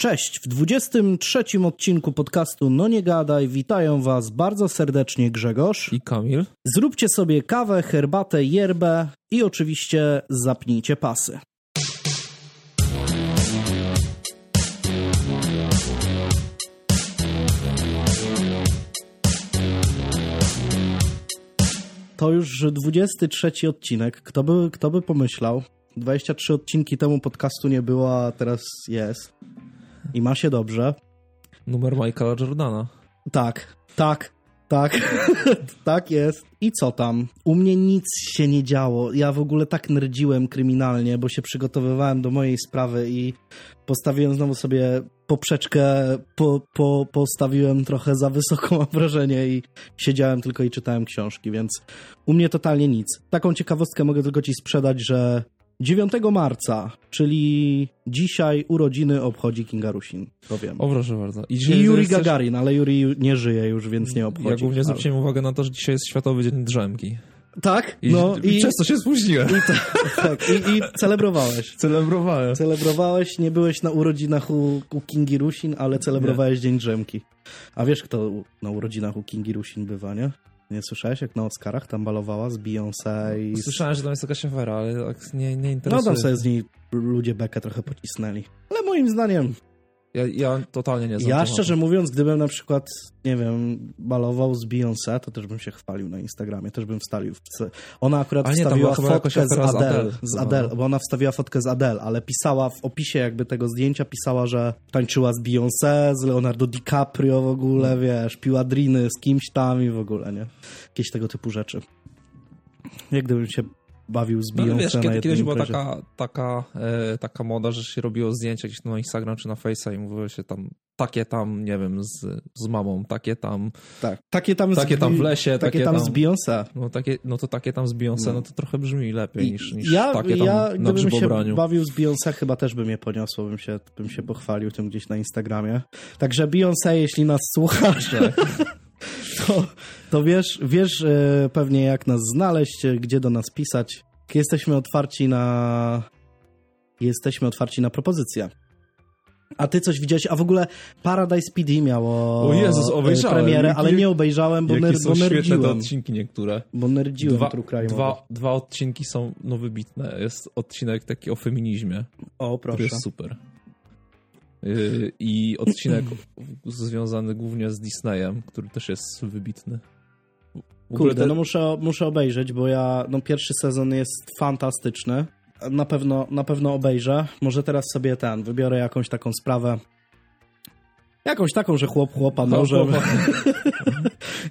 Cześć, w 23 odcinku podcastu No Nie Gadaj witają Was bardzo serdecznie Grzegorz i Kamil. Zróbcie sobie kawę, herbatę, yerbę i oczywiście zapnijcie pasy. To już 23 odcinek, kto by pomyślał? 23 odcinki temu podcastu nie było, a teraz jest. I ma się dobrze. Numer Michaela Jordana. Tak. Tak jest. I co tam? U mnie nic się nie działo. Ja w ogóle tak nerdziłem kryminalnie, bo się przygotowywałem do mojej sprawy i postawiłem znowu sobie poprzeczkę, postawiłem trochę za wysoko, mam wrażenie, i siedziałem tylko i czytałem książki, więc u mnie totalnie nic. Taką ciekawostkę mogę tylko ci sprzedać, że 9 marca, czyli dzisiaj, urodziny obchodzi Kinga Rusin, to wiem. O, proszę bardzo. I Juri Gagarin, ale Juri nie żyje już, więc nie obchodzi. Ja głównie zwróciłem uwagę na to, że dzisiaj jest Światowy Dzień Drzemki. Tak? I często się spóźniłem. I celebrowałeś. Celebrowałem. Celebrowałeś, nie byłeś na urodzinach u Kingi Rusin, ale celebrowałeś Dzień Drzemki. A wiesz, kto na urodzinach u Kingi Rusin bywa, nie? Nie słyszałeś, jak na Oscarach tam balowała z Beyoncé i... Słyszałem, że tam jest jakaś afera, ale tak nie interesuje. No tam sobie z niej ludzie bekę trochę pocisnęli. Ale moim zdaniem... Ja totalnie nie znam. Ja szczerze mówiąc, gdybym na przykład, nie wiem, balował z Beyoncé, to też bym się chwalił na Instagramie, też bym wstawił. Ona akurat wstawiła fotkę z Adele, bo ona wstawiła fotkę z Adele, ale pisała w opisie jakby tego zdjęcia, pisała, że tańczyła z Beyoncé, z Leonardo DiCaprio w ogóle, wiesz, piła driny z kimś tam i w ogóle, nie? Jakieś tego typu rzeczy. Jak gdybym się bawił z Beyoncé, wiesz, kiedyś była taka moda, że się robiło zdjęcia gdzieś na Instagram czy na Face'a i mówiło się tam, takie tam, nie wiem, z mamą, takie tam... Tak. Takie tam w lesie, takie tam z Beyoncé. No to takie tam z Beyoncé, no to trochę brzmi lepiej niż takie tam na grzybobraniu. Ja się bawił z Beyoncé, chyba też by mnie poniosło, bym się pochwalił tym gdzieś na Instagramie. Także Beyoncé, jeśli nas słuchasz... To wiesz pewnie, jak nas znaleźć, gdzie do nas pisać. Jesteśmy otwarci na propozycje. A ty coś widziałeś? A w ogóle Paradise PD miało premierę, ale nie obejrzałem, bo nerdziłem. Świetne te odcinki niektóre. Bo nerdziłem. Dwa odcinki są wybitne. Jest odcinek taki o feminizmie. O, proszę. To jest super. I odcinek związany głównie z Disneyem, który też jest wybitny. Kurde, no muszę obejrzeć, bo pierwszy sezon jest fantastyczny. Na pewno obejrzę. Może teraz sobie wybiorę jakąś taką sprawę. Jakąś taką, że chłop chłopa nożem.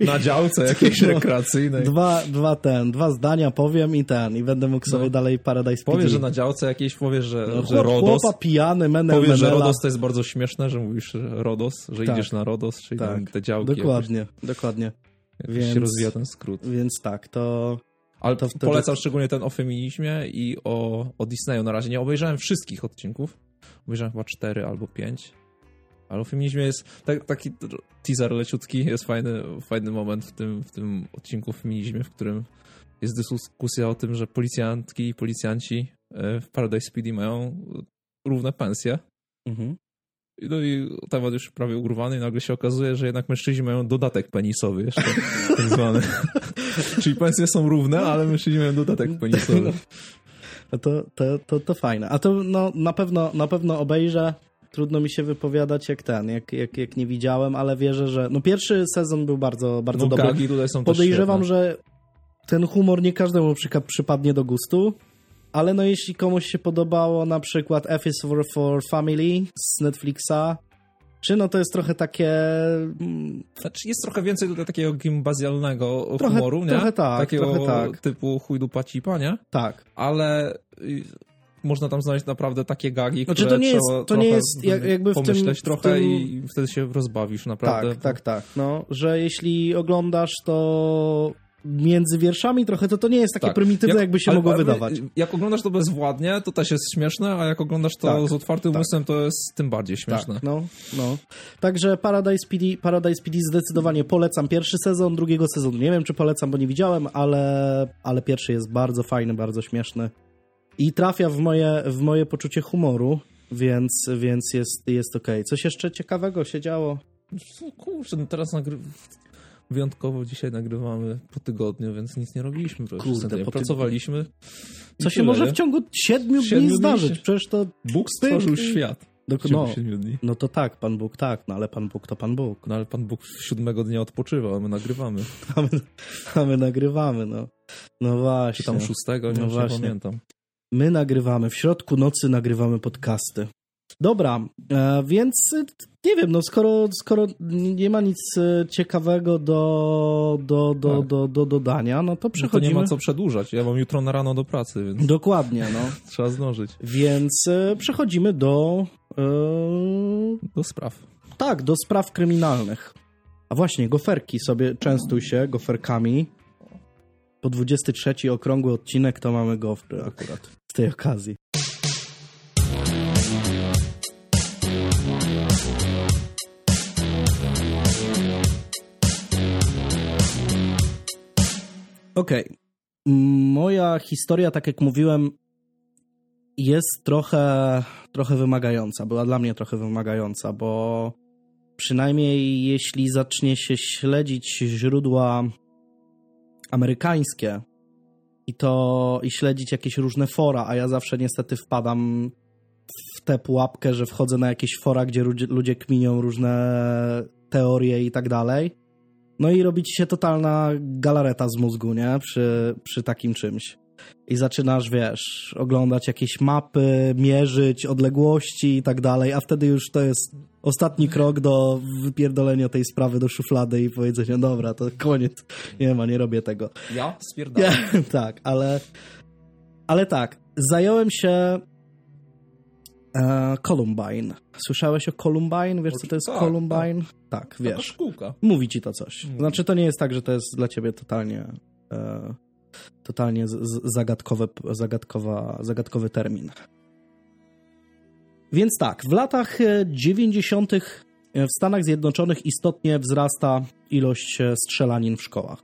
Na działce jakiejś rekreacyjnej. Dwa zdania powiem i będę mógł sobie dalej Paradise Powiesz, PD. Że na działce jakiejś, powiesz, że Rodos. Chłopa pijany, powiesz, że Rodos to jest bardzo śmieszne, że mówisz Rodos, że idziesz na Rodos, czyli te działki. Dokładnie. Więc się rozwija ten skrót. Więc tak, to... Ale to wtedy... Polecam szczególnie ten o feminizmie i o Disneyu. Na razie nie obejrzałem wszystkich odcinków. Obejrzałem chyba 4 albo 5. Ale o feminizmie jest taki teaser leciutki, jest fajny moment w tym odcinku o feminizmie, w którym jest dyskusja o tym, że policjantki i policjanci w Paradise PD mają równe pensje. Mhm. No i temat już prawie urwany i nagle się okazuje, że jednak mężczyźni mają dodatek penisowy jeszcze, tak zwany. Czyli pensje są równe, ale mężczyźni mają dodatek penisowy. To fajne. A to na pewno obejrzę. Trudno mi się wypowiadać jak nie widziałem, ale wierzę, że... No pierwszy sezon był bardzo, bardzo dobry. Tutaj są podejrzewam, że ten humor nie każdemu przypadnie do gustu, ale jeśli komuś się podobało na przykład F is for Family z Netflixa, czy to jest trochę takie... Znaczy jest trochę więcej tutaj takiego gimbazjalnego humoru, nie? Trochę tak. Typu chuj dupa cipa, nie? Tak. Ale... Można tam znaleźć naprawdę takie gagi, które to nie jest pomyśleć trochę i wtedy się rozbawisz naprawdę. Tak. No, że jeśli oglądasz to między wierszami trochę, to nie jest takie prymitywne, jakby się mogło wydawać. Jak oglądasz to bezwładnie, to też jest śmieszne, a jak oglądasz to z otwartym umysłem, to jest tym bardziej śmieszne. Tak. Także Paradise PD zdecydowanie polecam. Pierwszy sezon, drugiego sezonu nie wiem, czy polecam, bo nie widziałem, ale pierwszy jest bardzo fajny, bardzo śmieszny. I trafia w moje poczucie humoru. Więc jest okej. Okay. Coś jeszcze ciekawego się działo? No kurczę, no teraz wyjątkowo dzisiaj nagrywamy po tygodniu, więc nic nie robiliśmy. Kurde, pracowaliśmy. Co się może w ciągu 7 dni zdarzyć? Przecież to Bóg stworzył świat. No to tak, Pan Bóg tak, no ale Pan Bóg to Pan Bóg. No ale Pan Bóg 7 dnia odpoczywa, a my nagrywamy. A my nagrywamy, no. No właśnie. Czy tam 6, nie pamiętam. My nagrywamy, w środku nocy nagrywamy podcasty. Dobra, więc nie wiem, no skoro nie ma nic ciekawego do dodania, no to przechodzimy. No to nie ma co przedłużać, ja mam jutro na rano do pracy, więc... Dokładnie, no. Trzeba zdążyć. Więc przechodzimy do spraw. Tak, do spraw kryminalnych. A właśnie, goferki sobie, częstuj się goferkami. Po 23 okrągły odcinek to mamy gofry akurat z tej okazji. Okej. Moja historia, tak jak mówiłem, jest trochę wymagająca. Była dla mnie trochę wymagająca, bo przynajmniej jeśli zacznie się śledzić źródła amerykańskie i śledzić jakieś różne fora, a ja zawsze niestety wpadam w tę pułapkę, że wchodzę na jakieś fora, gdzie ludzie kminią różne teorie i tak dalej. No i robi ci się totalna galareta z mózgu, nie? Przy takim czymś. I zaczynasz, wiesz, oglądać jakieś mapy, mierzyć odległości i tak dalej, a wtedy już to jest ostatni krok do wypierdolenia tej sprawy do szuflady i powiedzenia, dobra, to koniec, nie robię tego. Ja? Spierdolę. Tak, ale tak, zająłem się Columbine. Słyszałeś o Columbine? Wiesz, co to jest Columbine? Tak, wiesz. Taka szkółka. Mówi ci to coś. Znaczy, to nie jest tak, że to jest dla ciebie totalnie zagadkowy termin. Więc tak, w latach 90. w Stanach Zjednoczonych istotnie wzrasta ilość strzelanin w szkołach.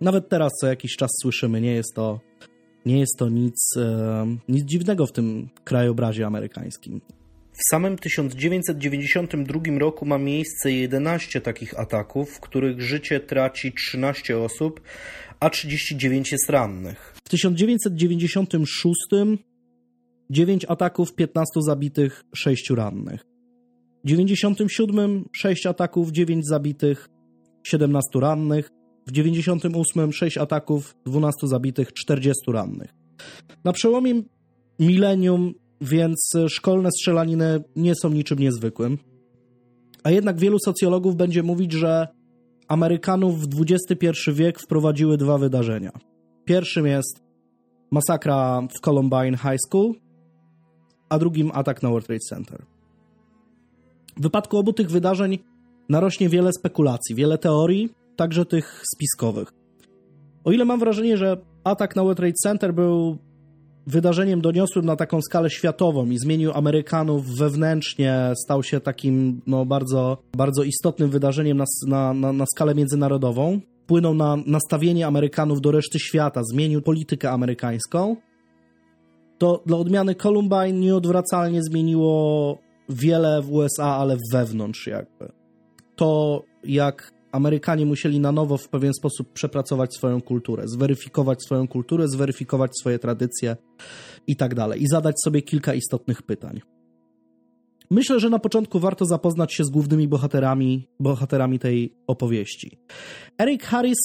Nawet teraz co jakiś czas słyszymy, nie jest to nic dziwnego w tym krajobrazie amerykańskim. W samym 1992 roku ma miejsce 11 takich ataków, w których życie traci 13 osób, a 39 jest rannych. W 1996 9 ataków, 15 zabitych, 6 rannych. W 1997 6 ataków, 9 zabitych, 17 rannych. W 1998 6 ataków, 12 zabitych, 40 rannych. Na przełomie milenium więc szkolne strzelaniny nie są niczym niezwykłym. A jednak wielu socjologów będzie mówić, że Amerykanów w XXI wiek wprowadziły dwa wydarzenia. Pierwszym jest masakra w Columbine High School, a drugim atak na World Trade Center. W wypadku obu tych wydarzeń narośnie wiele spekulacji, wiele teorii, także tych spiskowych. O ile mam wrażenie, że atak na World Trade Center był wydarzeniem doniosłym na taką skalę światową i zmienił Amerykanów wewnętrznie, stał się takim bardzo, bardzo istotnym wydarzeniem na skalę międzynarodową, wpłynął na nastawienie Amerykanów do reszty świata, zmienił politykę amerykańską, to dla odmiany Columbine nieodwracalnie zmieniło wiele w USA, ale wewnątrz jakby. To, jak Amerykanie musieli na nowo w pewien sposób przepracować swoją kulturę, zweryfikować swoje tradycje i tak dalej. I zadać sobie kilka istotnych pytań. Myślę, że na początku warto zapoznać się z głównymi bohaterami tej opowieści. Eric Harris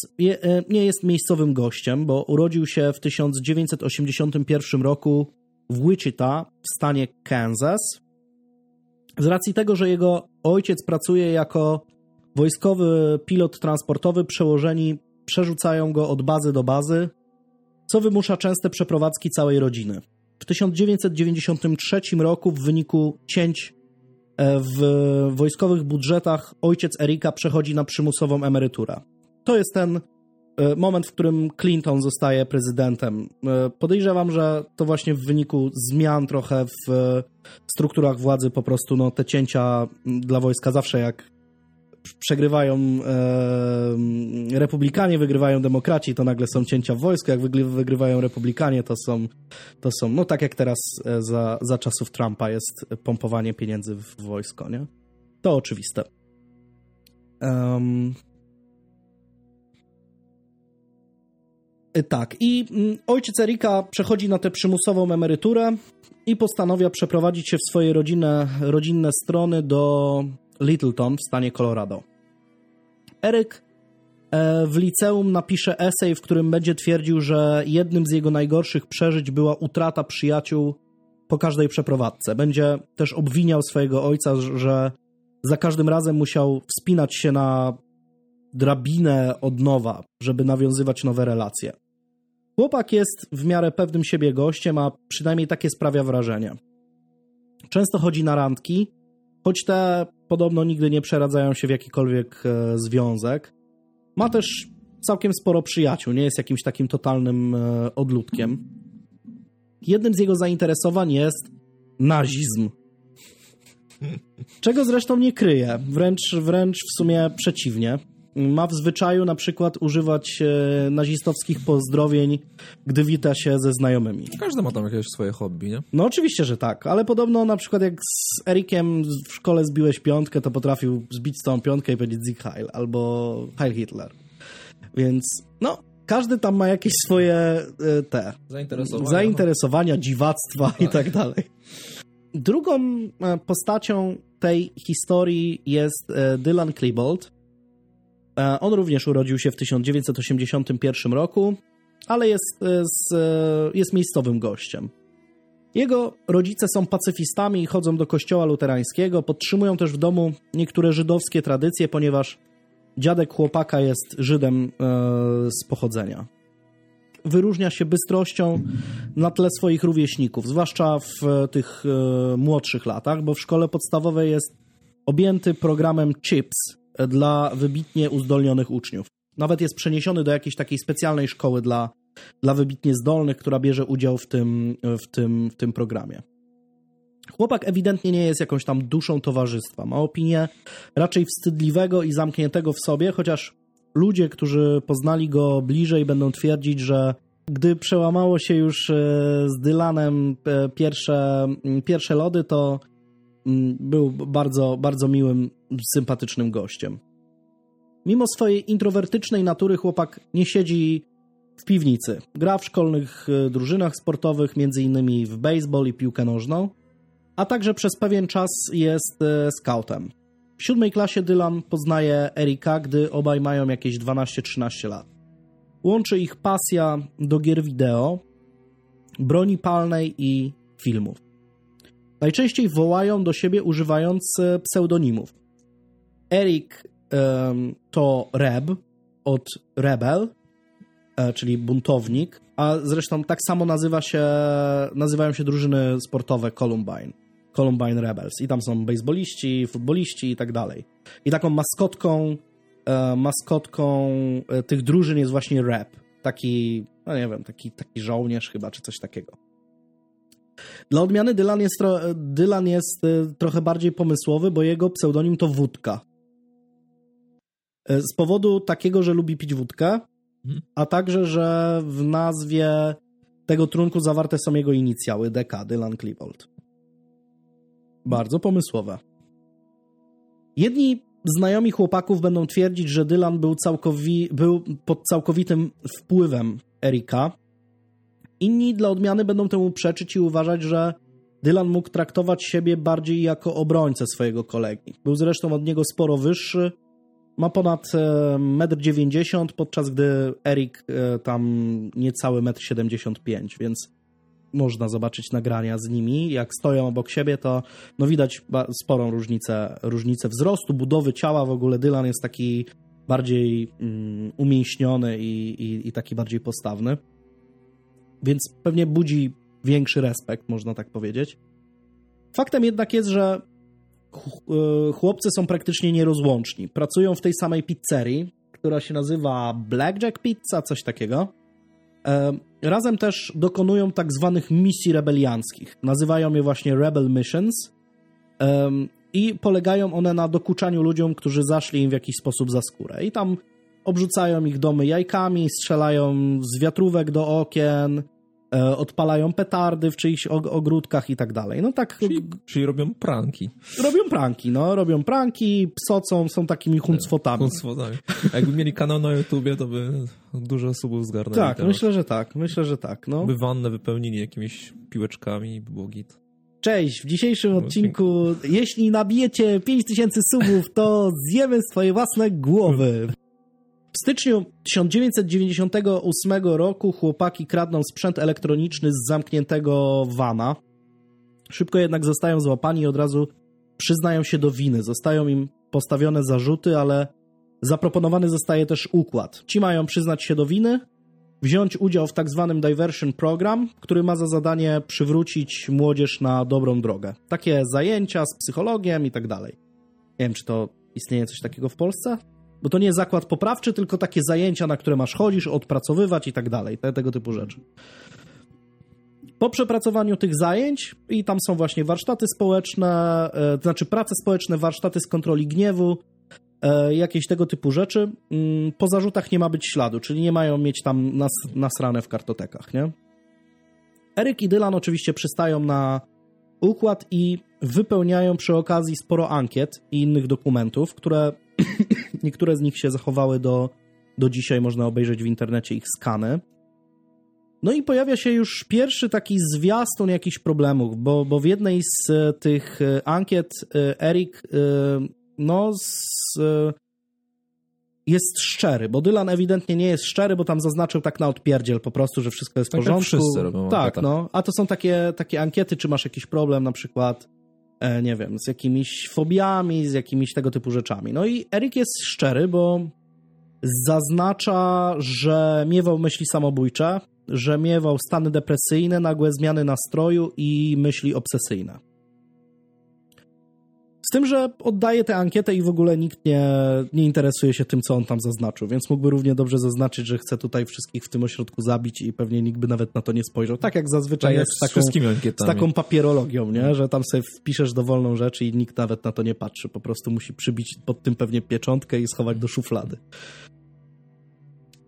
nie jest miejscowym gościem, bo urodził się w 1981 roku w Wichita w stanie Kansas. Z racji tego, że jego ojciec pracuje jako wojskowy pilot transportowy, przełożeni przerzucają go od bazy do bazy, co wymusza częste przeprowadzki całej rodziny. W 1993 roku w wyniku cięć w wojskowych budżetach ojciec Erika przechodzi na przymusową emeryturę. To jest ten moment, w którym Clinton zostaje prezydentem. Podejrzewam, że to właśnie w wyniku zmian trochę w strukturach władzy po prostu te cięcia dla wojska zawsze jak przegrywają republikanie, wygrywają demokraci, to nagle są cięcia w wojsku, jak wygrywają republikanie, to są no tak jak teraz za czasów Trumpa jest pompowanie pieniędzy w wojsko, nie? To oczywiste. Tak, i ojciec Erika przechodzi na tę przymusową emeryturę i postanawia przeprowadzić się w swoje rodzinne strony do Littleton w stanie Colorado. Eryk w liceum napisze esej, w którym będzie twierdził, że jednym z jego najgorszych przeżyć była utrata przyjaciół po każdej przeprowadzce. Będzie też obwiniał swojego ojca, że za każdym razem musiał wspinać się na drabinę od nowa, żeby nawiązywać nowe relacje. Chłopak jest w miarę pewnym siebie gościem, a przynajmniej takie sprawia wrażenie. Często chodzi na randki, choć te podobno nigdy nie przeradzają się w jakikolwiek związek. Ma też całkiem sporo przyjaciół, nie jest jakimś takim totalnym odludkiem. Jednym z jego zainteresowań jest nazizm. Czego zresztą nie kryje, wręcz w sumie przeciwnie. Ma w zwyczaju na przykład używać nazistowskich pozdrowień, gdy wita się ze znajomymi. Każdy ma tam jakieś swoje hobby, nie? No oczywiście, że tak, ale podobno na przykład jak z Erikiem w szkole zbiłeś piątkę, to potrafił zbić całą piątkę i powiedzieć Sieg Heil albo Heil Hitler. Więc no, każdy tam ma jakieś swoje te zainteresowania, dziwactwa i tak dalej. Drugą postacią tej historii jest Dylan Klebold. On również urodził się w 1981 roku, ale jest miejscowym gościem. Jego rodzice są pacyfistami i chodzą do kościoła luterańskiego, podtrzymują też w domu niektóre żydowskie tradycje, ponieważ dziadek chłopaka jest Żydem z pochodzenia. Wyróżnia się bystrością na tle swoich rówieśników, zwłaszcza w tych młodszych latach, bo w szkole podstawowej jest objęty programem CHIPS, dla wybitnie uzdolnionych uczniów. Nawet jest przeniesiony do jakiejś takiej specjalnej szkoły dla wybitnie zdolnych, która bierze udział w tym programie. Chłopak ewidentnie nie jest jakąś tam duszą towarzystwa. Ma opinię raczej wstydliwego i zamkniętego w sobie, chociaż ludzie, którzy poznali go bliżej, będą twierdzić, że gdy przełamało się już z Dylanem pierwsze lody, to był bardzo, bardzo miłym, sympatycznym gościem. Mimo swojej introwertycznej natury chłopak nie siedzi w piwnicy. Gra w szkolnych drużynach sportowych, m.in. w baseball i piłkę nożną, a także przez pewien czas jest scoutem. W 7. klasie Dylan poznaje Erika, gdy obaj mają jakieś 12-13 lat. Łączy ich pasja do gier wideo, broni palnej i filmów. Najczęściej wołają do siebie używając pseudonimów. Erik to Reb od Rebel, czyli buntownik, a zresztą tak samo nazywają się drużyny sportowe Columbine Rebels i tam są bejsboliści, futboliści i tak dalej. I taką maskotką tych drużyn jest właśnie Reb, taki, no nie wiem, taki żołnierz chyba, czy coś takiego. Dla odmiany Dylan jest trochę bardziej pomysłowy, bo jego pseudonim to Wódka. Z powodu takiego, że lubi pić wódkę, a także, że w nazwie tego trunku zawarte są jego inicjały DK, Dylan Klebold. Bardzo pomysłowe. Jedni znajomi chłopaków będą twierdzić, że Dylan był pod całkowitym wpływem Erika. Inni dla odmiany będą temu przeczyć i uważać, że Dylan mógł traktować siebie bardziej jako obrońcę swojego kolegi. Był zresztą od niego sporo wyższy, ma ponad 1,90 m, podczas gdy Erik tam niecały 1,75 m, więc można zobaczyć nagrania z nimi. Jak stoją obok siebie, to no widać sporą różnicę wzrostu, budowy ciała. W ogóle Dylan jest taki bardziej umięśniony i taki bardziej postawny. Więc pewnie budzi większy respekt, można tak powiedzieć. Faktem jednak jest, że chłopcy są praktycznie nierozłączni. Pracują w tej samej pizzerii, która się nazywa Blackjack Pizza, coś takiego. Razem też dokonują tak zwanych misji rebelianckich. Nazywają je właśnie Rebel Missions. i polegają one na dokuczaniu ludziom, którzy zaszli im w jakiś sposób za skórę. I tam obrzucają ich domy jajkami, strzelają z wiatrówek do okien, odpalają petardy w czyichś ogródkach i tak dalej. No tak. Czyli robią pranki. Robią pranki, psocą, są takimi huncwotami. Huncwotami. A jakby mieli kanał na YouTubie, to by dużo osób zgarnęli. Tak, temat. Myślę, że tak. No. By wannę wypełnili jakimiś piłeczkami i by było git. Cześć, w dzisiejszym odcinku jeśli nabijecie 5000 subów, to zjemy swoje własne głowy. W styczniu 1998 roku chłopaki kradną sprzęt elektroniczny z zamkniętego vana. Szybko jednak zostają złapani i od razu przyznają się do winy. Zostają im postawione zarzuty, ale zaproponowany zostaje też układ. Ci mają przyznać się do winy, wziąć udział w tak zwanym diversion program, który ma za zadanie przywrócić młodzież na dobrą drogę. Takie zajęcia z psychologiem i tak dalej. Nie wiem, czy to istnieje coś takiego w Polsce? Bo to nie jest zakład poprawczy, tylko takie zajęcia, na które chodzisz, odpracowywać i tak dalej, tego typu rzeczy. Po przepracowaniu tych zajęć, i tam są właśnie warsztaty społeczne, to znaczy prace społeczne, warsztaty z kontroli gniewu, jakieś tego typu rzeczy, po zarzutach nie ma być śladu, czyli nie mają mieć tam nasrane w kartotekach, nie? Eryk i Dylan oczywiście przystają na układ i wypełniają przy okazji sporo ankiet i innych dokumentów, które... Niektóre z nich się zachowały do dzisiaj, można obejrzeć w internecie ich skany. No i pojawia się już pierwszy taki zwiastun jakichś problemów, bo w jednej z tych ankiet Erik jest szczery, bo Dylan ewidentnie nie jest szczery, bo tam zaznaczył tak na odpierdziel po prostu, że wszystko jest w porządku. Tak, wszyscy robią tak, no. A to są takie ankiety, czy masz jakiś problem na przykład... nie wiem, z jakimiś fobiami, z jakimiś tego typu rzeczami. No i Erik jest szczery, bo zaznacza, że miewał myśli samobójcze, że miewał stany depresyjne, nagłe zmiany nastroju i myśli obsesyjne. Z tym, że oddaje tę ankietę i w ogóle nikt nie interesuje się tym, co on tam zaznaczył, więc mógłby równie dobrze zaznaczyć, że chce tutaj wszystkich w tym ośrodku zabić i pewnie nikt by nawet na to nie spojrzał. Tak jak zazwyczaj jest z taką papierologią, nie? Że tam sobie wpiszesz dowolną rzecz i nikt nawet na to nie patrzy. Po prostu musi przybić pod tym pewnie pieczątkę i schować do szuflady.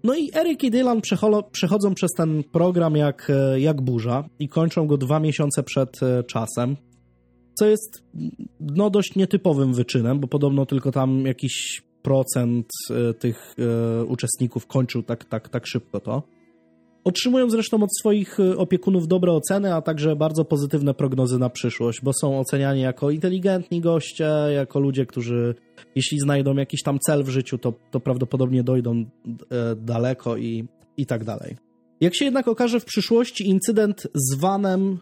No i Eryk i Dylan przechodzą przez ten program jak burza i kończą go 2 miesiące przed czasem. Co jest dość nietypowym wyczynem, bo podobno tylko tam jakiś procent tych uczestników kończył tak szybko to. Otrzymują zresztą od swoich opiekunów dobre oceny, a także bardzo pozytywne prognozy na przyszłość, bo są oceniani jako inteligentni goście, jako ludzie, którzy jeśli znajdą jakiś tam cel w życiu, to prawdopodobnie dojdą daleko i tak dalej. Jak się jednak okaże w przyszłości, incydent z vanem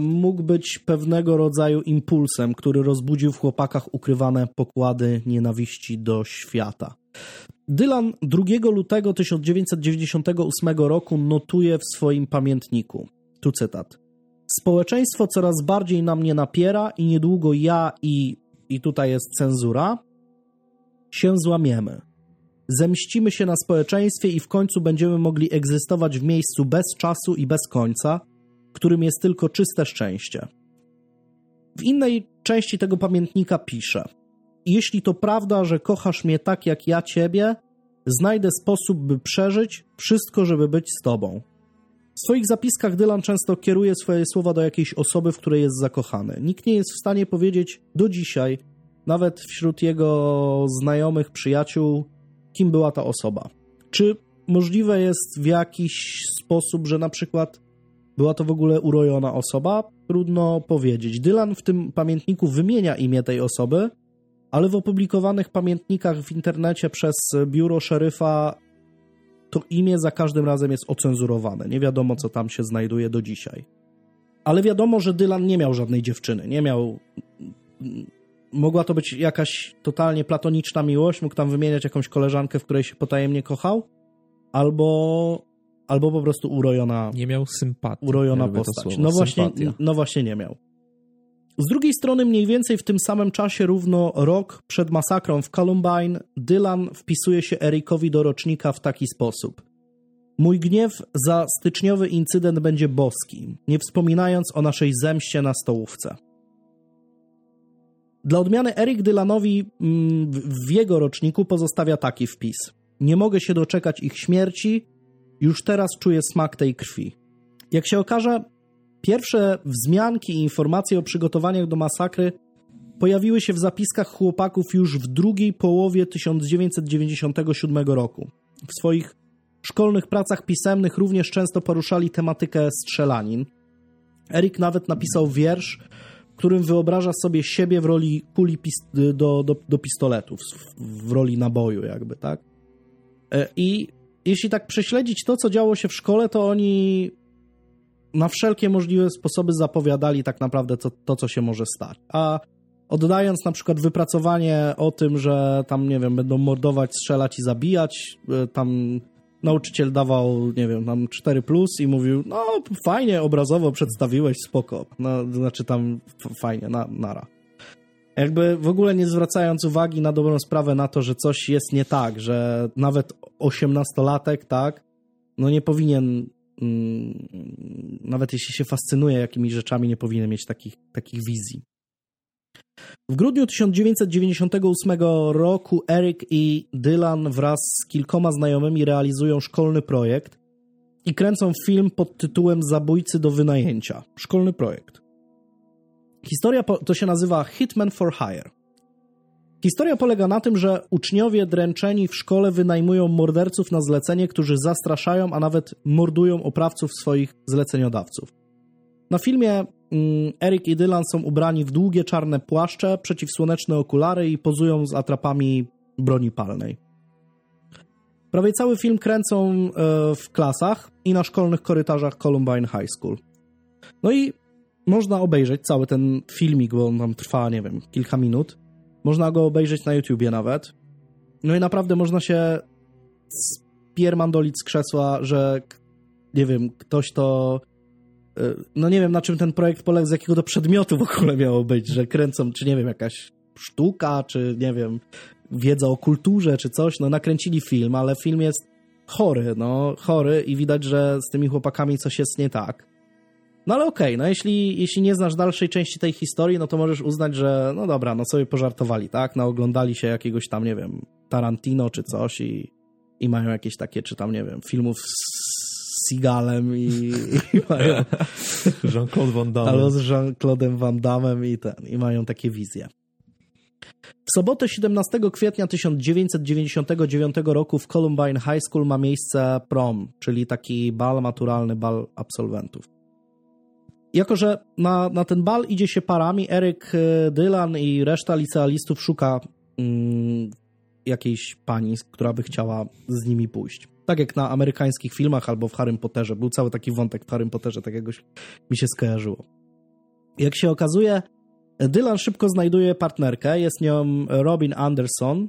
mógł być pewnego rodzaju impulsem, który rozbudził w chłopakach ukrywane pokłady nienawiści do świata. Dylan 2 lutego 1998 roku notuje w swoim pamiętniku, tu cytat: społeczeństwo coraz bardziej na mnie napiera i niedługo ja i tutaj jest cenzura, się złamiemy. Zemścimy się na społeczeństwie i w końcu będziemy mogli egzystować w miejscu bez czasu i bez końca, którym jest tylko czyste szczęście. W innej części tego pamiętnika pisze: jeśli to prawda, że kochasz mnie tak jak ja ciebie, znajdę sposób, by przeżyć wszystko, żeby być z tobą. W swoich zapiskach Dylan często kieruje swoje słowa do jakiejś osoby, w której jest zakochany. Nikt nie jest w stanie powiedzieć do dzisiaj, nawet wśród jego znajomych, przyjaciół, kim była ta osoba. Czy możliwe jest w jakiś sposób, że na przykład była to w ogóle urojona osoba? Trudno powiedzieć. Dylan w tym pamiętniku wymienia imię tej osoby, ale w opublikowanych pamiętnikach w internecie przez biuro szeryfa to imię za każdym razem jest ocenzurowane. Nie wiadomo, co tam się znajduje do dzisiaj. Ale wiadomo, że Dylan nie miał żadnej dziewczyny. Nie miał... Mogła to być jakaś totalnie platoniczna miłość. Mógł tam wymieniać jakąś koleżankę, w której się potajemnie kochał. Albo po prostu urojona... Nie miał sympatii. Urojona postać. No właśnie nie miał. Z drugiej strony mniej więcej w tym samym czasie, równo rok przed masakrą w Columbine, Dylan wpisuje się Erikowi do rocznika w taki sposób: mój gniew za styczniowy incydent będzie boski, nie wspominając o naszej zemście na stołówce. Dla odmiany Eric Dylanowi w jego roczniku pozostawia taki wpis. Nie mogę się doczekać ich śmierci, już teraz czuję smak tej krwi. Jak się okaże, pierwsze wzmianki i informacje o przygotowaniach do masakry pojawiły się w zapiskach chłopaków już w drugiej połowie 1997 roku. W swoich szkolnych pracach pisemnych również często poruszali tematykę strzelanin. Eric nawet napisał wiersz, w którym wyobraża sobie siebie w roli kuli do pistoletów, w roli naboju jakby, tak? I jeśli tak prześledzić to, co działo się w szkole, to oni na wszelkie możliwe sposoby zapowiadali tak naprawdę to, co się może stać. A oddając na przykład wypracowanie o tym, że tam, nie wiem, będą mordować, strzelać i zabijać, tam nauczyciel dawał, nie wiem, tam 4+ i mówił, no fajnie, obrazowo przedstawiłeś, spoko. No, znaczy tam fajnie, nara. Jakby w ogóle nie zwracając uwagi na dobrą sprawę na to, że coś jest nie tak, że nawet 18-latek, tak, no nie powinien, nawet jeśli się fascynuje jakimiś rzeczami, nie powinien mieć takich wizji. W grudniu 1998 roku Eric i Dylan wraz z kilkoma znajomymi realizują szkolny projekt i kręcą film pod tytułem Zabójcy do wynajęcia. Szkolny projekt. Historia to się nazywa Hitman for Hire. Historia polega na tym, że uczniowie dręczeni w szkole wynajmują morderców na zlecenie, którzy zastraszają, a nawet mordują oprawców swoich zleceniodawców. Na filmie Eric i Dylan są ubrani w długie czarne płaszcze, przeciwsłoneczne okulary i pozują z atrapami broni palnej. Prawie cały film kręcą w klasach i na szkolnych korytarzach Columbine High School. No i można obejrzeć cały ten filmik, bo on tam trwa, nie wiem, kilka minut. Można go obejrzeć na YouTubie nawet. No i naprawdę można się spiermandolić z krzesła, że nie wiem, ktoś to... No nie wiem, na czym ten projekt polegał, z jakiego to przedmiotu w ogóle miało być, że kręcą, czy nie wiem, jakaś sztuka, czy nie wiem, wiedza o kulturze, czy coś. No nakręcili film, ale film jest chory i widać, że z tymi chłopakami coś jest nie tak. No ale okej, no jeśli nie znasz dalszej części tej historii, no to możesz uznać, że no dobra, no sobie pożartowali, tak? No oglądali się jakiegoś tam, nie wiem, Tarantino czy coś i mają jakieś takie, czy tam, nie wiem, filmów z Seagalem i mają... Jean-Claude Van Damme. Albo z Jean-Claude'em Van Damme i mają takie wizje. W sobotę 17 kwietnia 1999 roku w Columbine High School ma miejsce prom, czyli taki bal maturalny, bal absolwentów. Jako że na ten bal idzie się parami, Eric, Dylan i reszta licealistów szuka jakiejś pani, która by chciała z nimi pójść. Tak jak na amerykańskich filmach albo w Harrym Potterze. Był cały taki wątek w Harrym Potterze, tak jakoś mi się skojarzyło. Jak się okazuje, Dylan szybko znajduje partnerkę. Jest nią Robin Anderson,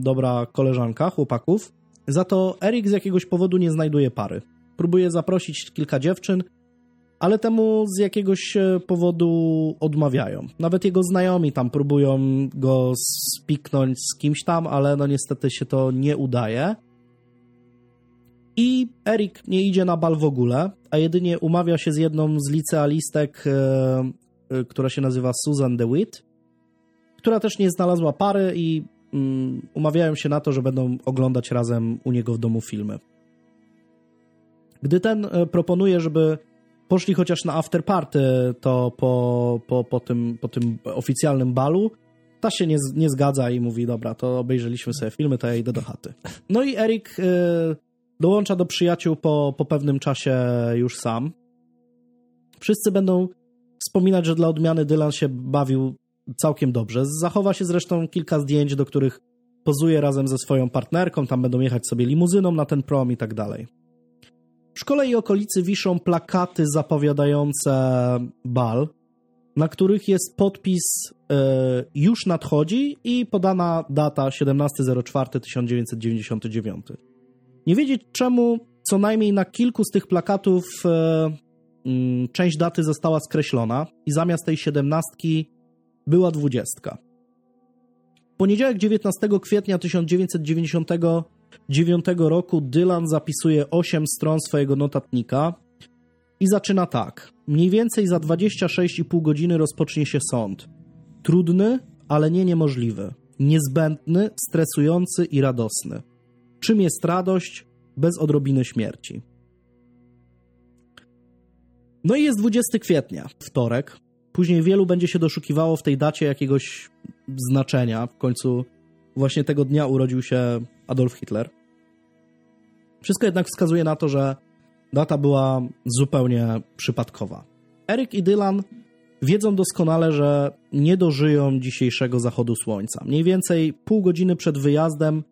dobra koleżanka chłopaków. Za to Eric z jakiegoś powodu nie znajduje pary. Próbuje zaprosić kilka dziewczyn, ale temu z jakiegoś powodu odmawiają. Nawet jego znajomi tam próbują go spiknąć z kimś tam, ale no niestety się to nie udaje. I Eric nie idzie na bal w ogóle, a jedynie umawia się z jedną z licealistek, która się nazywa Susan DeWitt, która też nie znalazła pary i umawiają się na to, że będą oglądać razem u niego w domu filmy. Gdy ten proponuje, żeby poszli chociaż na afterparty, to po tym oficjalnym balu ta się nie zgadza i mówi, dobra, to obejrzeliśmy sobie filmy, to ja idę do chaty. No i Eric dołącza do przyjaciół po pewnym czasie już sam. Wszyscy będą wspominać, że dla odmiany Dylan się bawił całkiem dobrze. Zachowa się zresztą kilka zdjęć, do których pozuje razem ze swoją partnerką, tam będą jechać sobie limuzyną na ten prom i tak dalej. W szkole i okolicy wiszą plakaty zapowiadające bal, na których jest podpis już nadchodzi i podana data 17.04.1999. Nie wiedzieć czemu co najmniej na kilku z tych plakatów część daty została skreślona i zamiast tej 17 była 20. W poniedziałek 19 kwietnia 1999 roku Dylan zapisuje 8 stron swojego notatnika i zaczyna tak. Mniej więcej za 26,5 godziny rozpocznie się sąd. Trudny, ale nie niemożliwy. Niezbędny, stresujący i radosny. Czym jest radość bez odrobiny śmierci? No i jest 20 kwietnia, wtorek. Później wielu będzie się doszukiwało w tej dacie jakiegoś znaczenia. W końcu właśnie tego dnia urodził się Adolf Hitler. Wszystko jednak wskazuje na to, że data była zupełnie przypadkowa. Eric i Dylan wiedzą doskonale, że nie dożyją dzisiejszego zachodu słońca. Mniej więcej pół godziny przed wyjazdem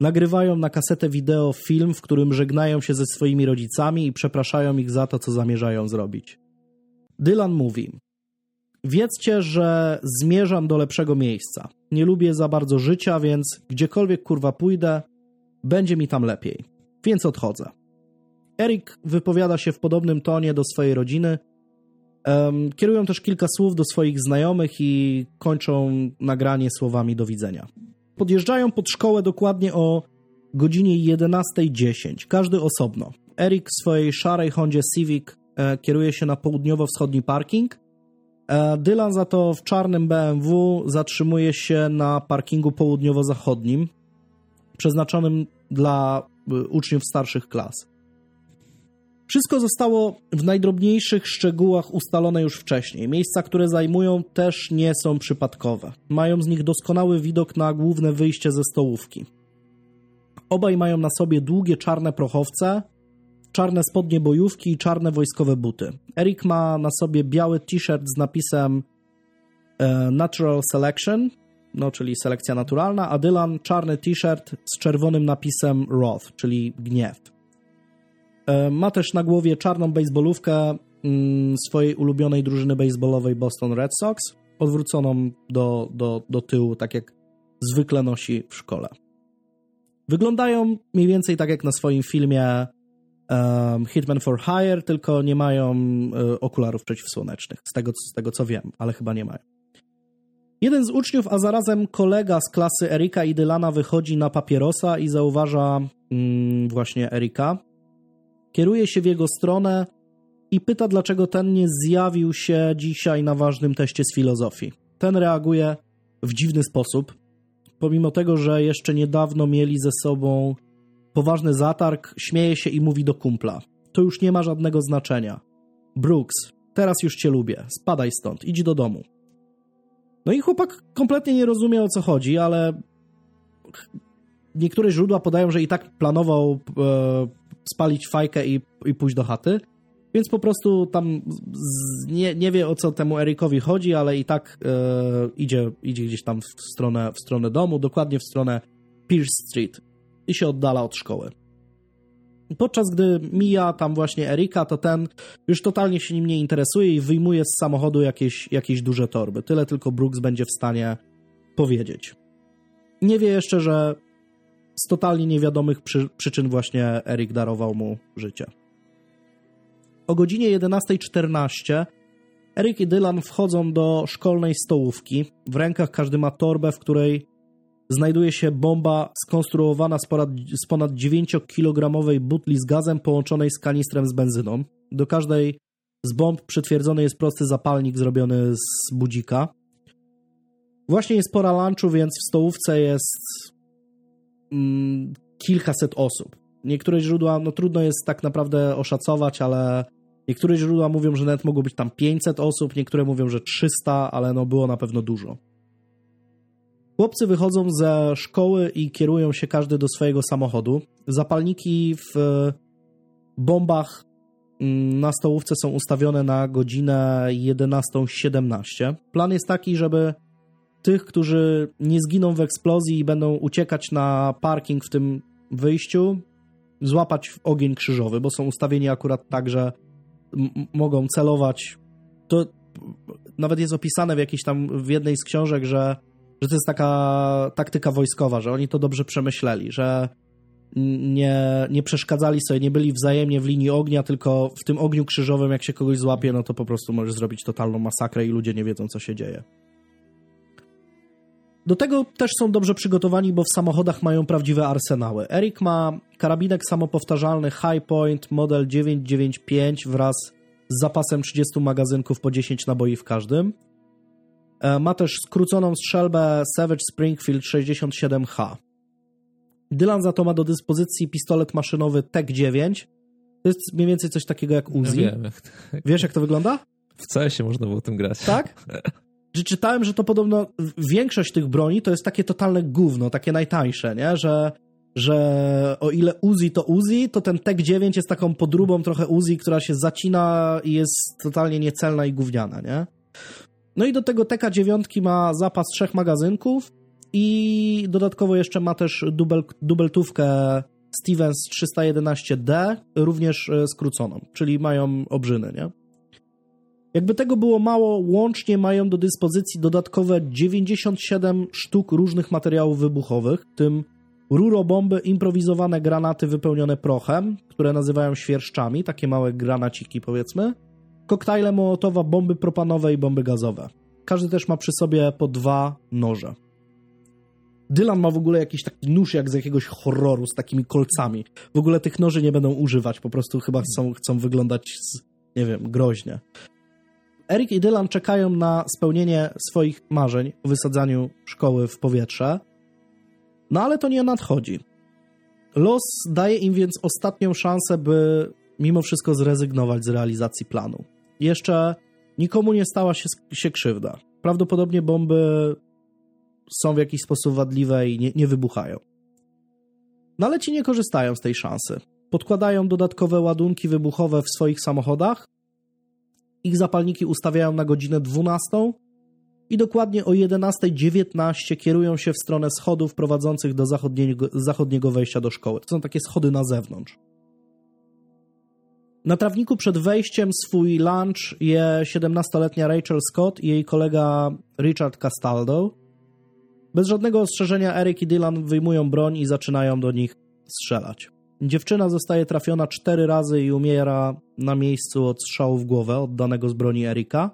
nagrywają na kasetę wideo film, w którym żegnają się ze swoimi rodzicami i przepraszają ich za to, co zamierzają zrobić. Dylan mówi: wiedzcie, że zmierzam do lepszego miejsca. Nie lubię za bardzo życia, więc gdziekolwiek kurwa pójdę, będzie mi tam lepiej. Więc odchodzę. Eric wypowiada się w podobnym tonie do swojej rodziny. Kierują też kilka słów do swoich znajomych i kończą nagranie słowami do widzenia. Podjeżdżają pod szkołę dokładnie o godzinie 11:10, każdy osobno. Eric w swojej szarej Hondzie Civic kieruje się na południowo-wschodni parking. Dylan za to w czarnym BMW zatrzymuje się na parkingu południowo-zachodnim, przeznaczonym dla uczniów starszych klas. Wszystko zostało w najdrobniejszych szczegółach ustalone już wcześniej. Miejsca, które zajmują, też nie są przypadkowe. Mają z nich doskonały widok na główne wyjście ze stołówki. Obaj mają na sobie długie czarne prochowce, czarne spodnie bojówki i czarne wojskowe buty. Eric ma na sobie biały t-shirt z napisem Natural Selection, no czyli selekcja naturalna, a Dylan czarny t-shirt z czerwonym napisem Wrath, czyli gniew. Ma też na głowie czarną bejsbolówkę swojej ulubionej drużyny bejsbolowej Boston Red Sox, odwróconą do tyłu, tak jak zwykle nosi w szkole. Wyglądają mniej więcej tak jak na swoim filmie Hitman for Hire, tylko nie mają okularów przeciwsłonecznych, z tego co wiem, ale chyba nie mają. Jeden z uczniów, a zarazem kolega z klasy Erika i Dylana wychodzi na papierosa i zauważa właśnie Erika. Kieruje się w jego stronę i pyta, dlaczego ten nie zjawił się dzisiaj na ważnym teście z filozofii. Ten reaguje w dziwny sposób. Pomimo tego, że jeszcze niedawno mieli ze sobą poważny zatarg, śmieje się i mówi do kumpla: to już nie ma żadnego znaczenia. Brooks, teraz już cię lubię. Spadaj stąd, idź do domu. No i chłopak kompletnie nie rozumie, o co chodzi, ale niektóre źródła podają, że i tak planował spalić fajkę i pójść do chaty, więc po prostu tam nie wie, o co temu Ericowi chodzi, ale i tak idzie gdzieś tam w stronę domu, dokładnie w stronę Pierce Street i się oddala od szkoły. Podczas gdy mija tam właśnie Erica, to ten już totalnie się nim nie interesuje i wyjmuje z samochodu jakieś duże torby. Tyle tylko Brooks będzie w stanie powiedzieć. Nie wie jeszcze, że z totalnie niewiadomych przyczyn właśnie Eric darował mu życie. O godzinie 11:14 Eric i Dylan wchodzą do szkolnej stołówki. W rękach każdy ma torbę, w której znajduje się bomba skonstruowana z ponad 9-kilogramowej butli z gazem połączonej z kanistrem z benzyną. Do każdej z bomb przytwierdzony jest prosty zapalnik zrobiony z budzika. Właśnie jest pora lunchu, więc w stołówce jest kilkaset osób. Niektóre źródła, no trudno jest tak naprawdę oszacować, ale niektóre źródła mówią, że nawet mogło być tam 500 osób, niektóre mówią, że 300, ale no było na pewno dużo. Chłopcy wychodzą ze szkoły i kierują się każdy do swojego samochodu. Zapalniki w bombach na stołówce są ustawione na godzinę 11:17. Plan jest taki, żeby tych, którzy nie zginą w eksplozji i będą uciekać na parking w tym wyjściu, złapać w ogień krzyżowy, bo są ustawieni akurat tak, że mogą celować. To nawet jest opisane w jednej z książek, że to jest taka taktyka wojskowa, że oni to dobrze przemyśleli, że nie przeszkadzali sobie, nie byli wzajemnie w linii ognia, tylko w tym ogniu krzyżowym, jak się kogoś złapie, no to po prostu możesz zrobić totalną masakrę i ludzie nie wiedzą, co się dzieje. Do tego też są dobrze przygotowani, bo w samochodach mają prawdziwe arsenały. Eric ma karabinek samopowtarzalny High Point model 995 wraz z zapasem 30 magazynków po 10 naboi w każdym. Ma też skróconą strzelbę Savage Springfield 67H. Dylan za to ma do dyspozycji pistolet maszynowy TEK-9. To jest mniej więcej coś takiego jak Uzi. Ja wiem. Wiesz, jak to wygląda? W CS-ie można było tym grać. Tak? Czytałem, że to podobno większość tych broni to jest takie totalne gówno, takie najtańsze, nie? Że o ile Uzi to Uzi, to ten TEK-9 jest taką podróbą trochę Uzi, która się zacina i jest totalnie niecelna i gówniana, nie? No i do tego TK-9 ma zapas 3 magazynków i dodatkowo jeszcze ma też dubeltówkę Stevens 311D, również skróconą, czyli mają obrzyny, nie? Jakby tego było mało, łącznie mają do dyspozycji dodatkowe 97 sztuk różnych materiałów wybuchowych, w tym rurobomby, improwizowane granaty wypełnione prochem, które nazywają świerszczami, takie małe granaciki powiedzmy, koktajle Mołotowa, bomby propanowe i bomby gazowe. Każdy też ma przy sobie po 2 noże. Dylan ma w ogóle jakiś taki nóż jak z jakiegoś horroru, z takimi kolcami. W ogóle tych noży nie będą używać, po prostu chyba chcą wyglądać, nie wiem, groźnie. Eric i Dylan czekają na spełnienie swoich marzeń o wysadzaniu szkoły w powietrze. No ale to nie nadchodzi. Los daje im więc ostatnią szansę, by mimo wszystko zrezygnować z realizacji planu. Jeszcze nikomu nie stała się krzywda. Prawdopodobnie bomby są w jakiś sposób wadliwe i nie wybuchają. No ale ci nie korzystają z tej szansy. Podkładają dodatkowe ładunki wybuchowe w swoich samochodach. Ich zapalniki ustawiają na godzinę 12 i dokładnie o 11:19 kierują się w stronę schodów prowadzących do zachodniego wejścia do szkoły. To są takie schody na zewnątrz. Na trawniku przed wejściem swój lunch je 17-letnia Rachel Scott i jej kolega Richard Castaldo. Bez żadnego ostrzeżenia Eric i Dylan wyjmują broń i zaczynają do nich strzelać. Dziewczyna zostaje trafiona 4 razy i umiera na miejscu od strzału w głowę oddanego z broni Erika.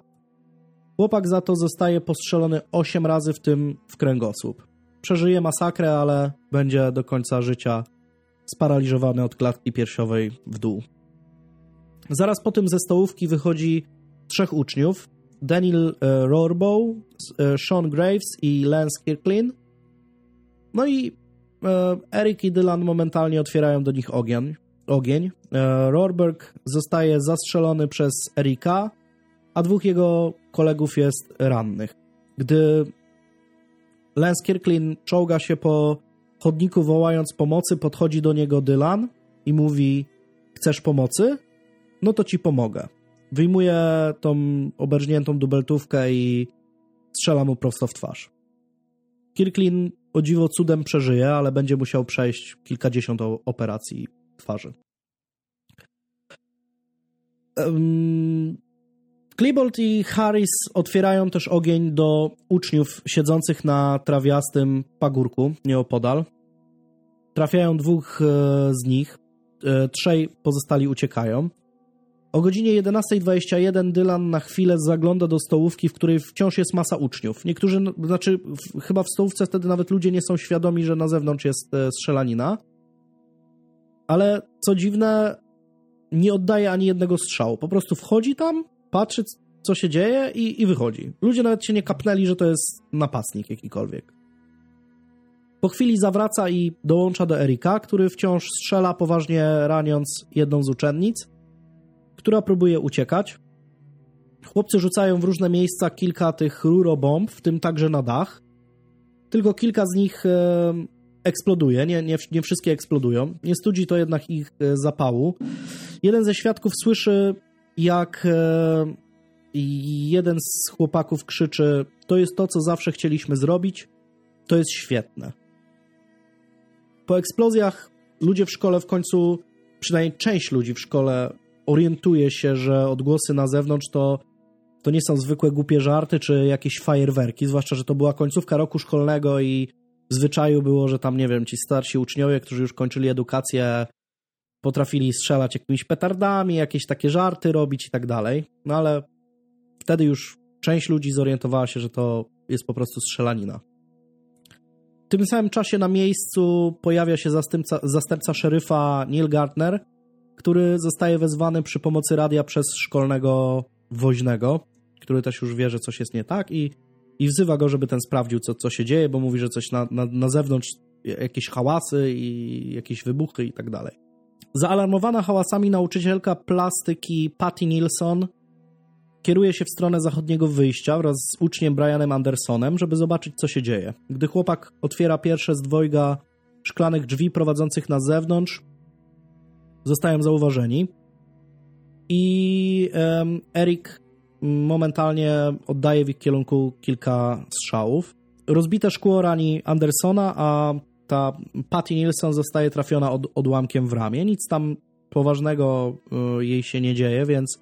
Chłopak za to zostaje postrzelony 8 razy, w tym w kręgosłup. Przeżyje masakrę, ale będzie do końca życia sparaliżowany od klatki piersiowej w dół. Zaraz po tym ze stołówki wychodzi 3 uczniów. Daniel Rorbo, Sean Graves i Lance Kirklin. No i Eric i Dylan momentalnie otwierają do nich ogień. Rorberg zostaje zastrzelony przez Erika, a 2 jego kolegów jest rannych. Gdy Lance Kirklin czołga się po chodniku wołając pomocy, podchodzi do niego Dylan i mówi: chcesz pomocy? No to ci pomogę. Wyjmuje tą oberżniętą dubeltówkę i strzela mu prosto w twarz. Kirklin o dziwo cudem przeżyje, ale będzie musiał przejść kilkadziesiąt operacji twarzy. Klebold i Harris otwierają też ogień do uczniów siedzących na trawiastym pagórku nieopodal. Trafiają 2 z nich, 3 pozostali uciekają. O godzinie 11:21 Dylan na chwilę zagląda do stołówki, w której wciąż jest masa uczniów. Niektórzy, chyba w stołówce wtedy nawet ludzie nie są świadomi, że na zewnątrz jest strzelanina. Ale co dziwne, nie oddaje ani jednego strzału. Po prostu wchodzi tam, patrzy, co się dzieje i wychodzi. Ludzie nawet się nie kapnęli, że to jest napastnik jakikolwiek. Po chwili zawraca i dołącza do Erika, który wciąż strzela, poważnie raniąc jedną z uczennic, która próbuje uciekać. Chłopcy rzucają w różne miejsca kilka tych rurobomb, w tym także na dach. Tylko kilka z nich eksploduje, nie wszystkie eksplodują. Nie studzi to jednak ich zapału. Jeden ze świadków słyszy, jak jeden z chłopaków krzyczy: to jest to, co zawsze chcieliśmy zrobić, to jest świetne. Po eksplozjach ludzie w szkole w końcu, przynajmniej część ludzi w szkole, orientuje się, że odgłosy na zewnątrz to nie są zwykłe głupie żarty czy jakieś fajerwerki, zwłaszcza że to była końcówka roku szkolnego i w zwyczaju było, że tam, nie wiem, ci starsi uczniowie, którzy już kończyli edukację, potrafili strzelać jakimiś petardami, jakieś takie żarty robić i tak dalej. No ale wtedy już część ludzi zorientowała się, że to jest po prostu strzelanina. W tym samym czasie na miejscu pojawia się zastępca szeryfa Neil Gardner, który zostaje wezwany przy pomocy radia przez szkolnego woźnego, który też już wie, że coś jest nie tak i i wzywa go, żeby ten sprawdził, co się dzieje, bo mówi, że coś na zewnątrz, jakieś hałasy i jakieś wybuchy i tak dalej. Zaalarmowana hałasami nauczycielka plastyki Patty Nielsen kieruje się w stronę zachodniego wyjścia wraz z uczniem Brianem Andersonem, żeby zobaczyć, co się dzieje. Gdy chłopak otwiera pierwsze z dwojga szklanych drzwi prowadzących na zewnątrz, zostają zauważeni i Eric momentalnie oddaje w ich kierunku kilka strzałów. Rozbite szkło rani Andersona, a ta Patty Nielsen zostaje trafiona odłamkiem w ramię. Nic tam poważnego jej się nie dzieje, więc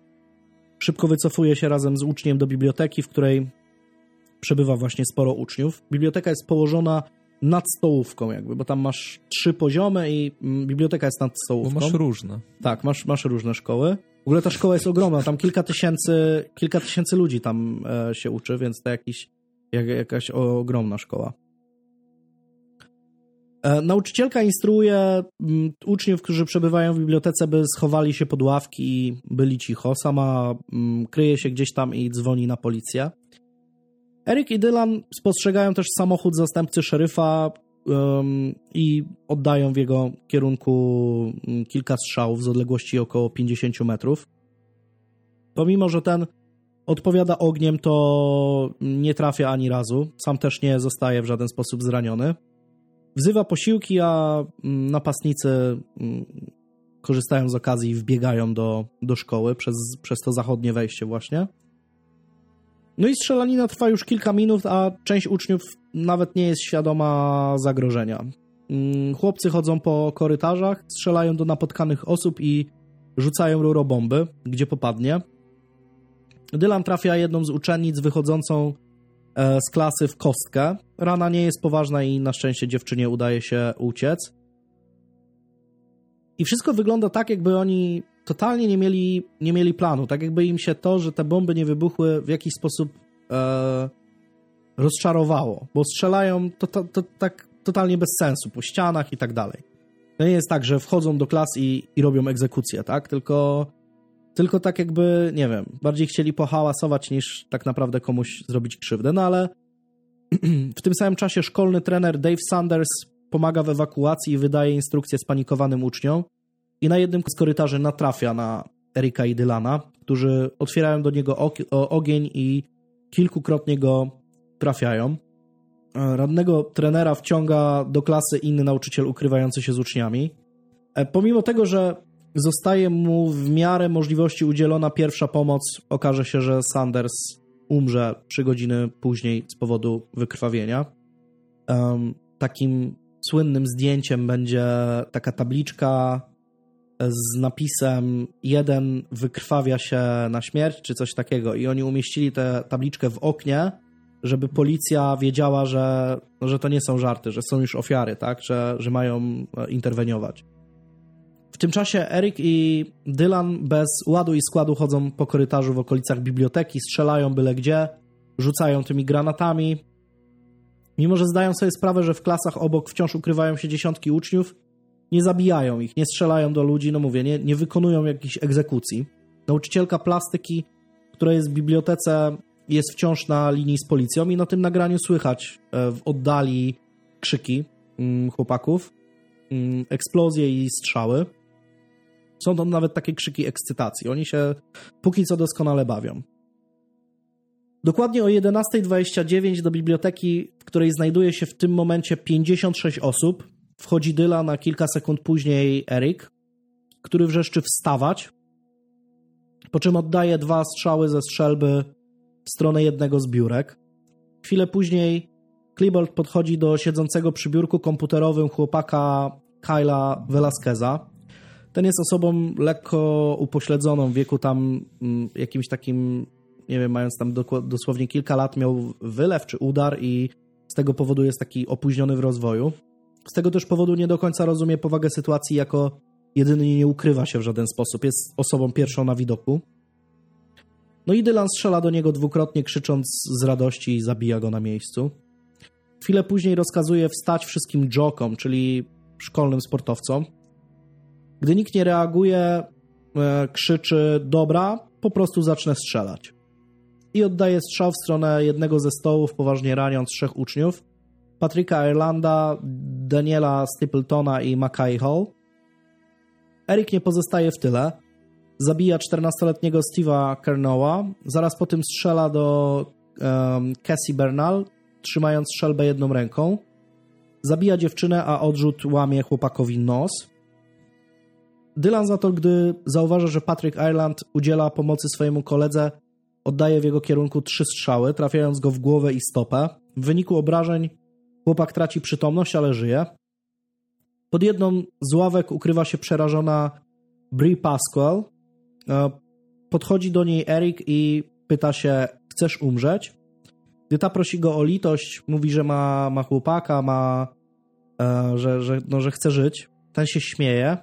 szybko wycofuje się razem z uczniem do biblioteki, w której przebywa właśnie sporo uczniów. Biblioteka jest położona nad stołówką jakby, bo tam masz 3 poziomy i biblioteka jest nad stołówką. Bo masz różne. Tak, masz różne szkoły. W ogóle ta szkoła jest ogromna, tam kilka tysięcy ludzi tam się uczy, więc to jakaś ogromna szkoła. Nauczycielka instruuje uczniów, którzy przebywają w bibliotece, by schowali się pod ławki i byli cicho. Sama kryje się gdzieś tam i dzwoni na policję. Eric i Dylan spostrzegają też samochód zastępcy szeryfa i oddają w jego kierunku kilka strzałów z odległości około 50 metrów. Pomimo, że ten odpowiada ogniem, to nie trafia ani razu. Sam też nie zostaje w żaden sposób zraniony. Wzywa posiłki, a napastnicy korzystają z okazji i wbiegają do szkoły przez to zachodnie wejście właśnie. No i strzelanina trwa już kilka minut, a część uczniów nawet nie jest świadoma zagrożenia. Chłopcy chodzą po korytarzach, strzelają do napotkanych osób i rzucają rurobomby, gdzie popadnie. Dylan trafia jedną z uczennic wychodzącą z klasy w kostkę. Rana nie jest poważna i na szczęście dziewczynie udaje się uciec. I wszystko wygląda tak, jakby oni totalnie nie mieli planu. Tak jakby im się to, że te bomby nie wybuchły, w jakiś sposób rozczarowało. Bo strzelają to tak totalnie bez sensu, po ścianach i tak dalej. To nie jest tak, że wchodzą do klas i robią egzekucję, tak? Tylko tak jakby, nie wiem, bardziej chcieli pohałasować niż tak naprawdę komuś zrobić krzywdę, no ale w tym samym czasie szkolny trener Dave Sanders pomaga w ewakuacji i wydaje instrukcje spanikowanym uczniom i na jednym z korytarzy natrafia na Erika i Dylana, którzy otwierają do niego ogień i kilkukrotnie go trafiają. Rannego trenera wciąga do klasy inny nauczyciel ukrywający się z uczniami. Pomimo tego, że zostaje mu w miarę możliwości udzielona pierwsza pomoc, okaże się, że Sanders umrze 3 godziny później z powodu wykrwawienia. Takim słynnym zdjęciem będzie taka tabliczka z napisem jeden wykrwawia się na śmierć, czy coś takiego. I oni umieścili tę tabliczkę w oknie, żeby policja wiedziała, że to nie są żarty, że są już ofiary, tak? Że mają interweniować. W tym czasie Eric i Dylan bez ładu i składu chodzą po korytarzu w okolicach biblioteki, strzelają byle gdzie, rzucają tymi granatami. Mimo, że zdają sobie sprawę, że w klasach obok wciąż ukrywają się dziesiątki uczniów, nie zabijają ich, nie strzelają do ludzi, no mówię, nie wykonują jakichś egzekucji. Nauczycielka plastyki, która jest w bibliotece, jest wciąż na linii z policją i na tym nagraniu słychać w oddali krzyki chłopaków, eksplozje i strzały. Są tam nawet takie krzyki ekscytacji. Oni się póki co doskonale bawią. Dokładnie o 11:29 do biblioteki, w której znajduje się w tym momencie 56 osób, wchodzi Dylan, a kilka sekund później Eric, który wrzeszczy wstawać, po czym oddaje 2 strzały ze strzelby w stronę jednego z biurek. Chwilę później Klebold podchodzi do siedzącego przy biurku komputerowym chłopaka Kyla Velasqueza. Ten jest osobą lekko upośledzoną w wieku tam jakimś takim, nie wiem, mając tam dosłownie kilka lat, miał wylew czy udar i z tego powodu jest taki opóźniony w rozwoju. Z tego też powodu nie do końca rozumie powagę sytuacji, jako jedyny nie ukrywa się w żaden sposób. Jest osobą pierwszą na widoku. No i Dylan strzela do niego 2-krotnie, krzycząc z radości i zabija go na miejscu. Chwilę później rozkazuje wstać wszystkim jokom, czyli szkolnym sportowcom. Gdy nikt nie reaguje, krzyczy, dobra, po prostu zacznę strzelać. i oddaje strzał w stronę jednego ze stołów, poważnie raniąc trzech uczniów, Patryka Irlanda, Daniela Stapletona i Mackay Hall. Eric nie pozostaje w tyle. Zabija 14-letniego Steve'a Kernowa. Zaraz po tym strzela do Cassie Bernal, trzymając strzelbę jedną ręką. Zabija dziewczynę, a odrzut łamie chłopakowi nos. Dylan za to, gdy zauważa, że Patrick Ireland udziela pomocy swojemu koledze, oddaje w jego kierunku 3 strzały, trafiając go w głowę i stopę. W wyniku obrażeń chłopak traci przytomność, ale żyje. Pod jedną z ławek ukrywa się przerażona Brie Pasquale. Podchodzi do niej Eric i pyta się, chcesz umrzeć? Gdy ta prosi go o litość, mówi, że ma chłopaka, że chce żyć. Ten się śmieje.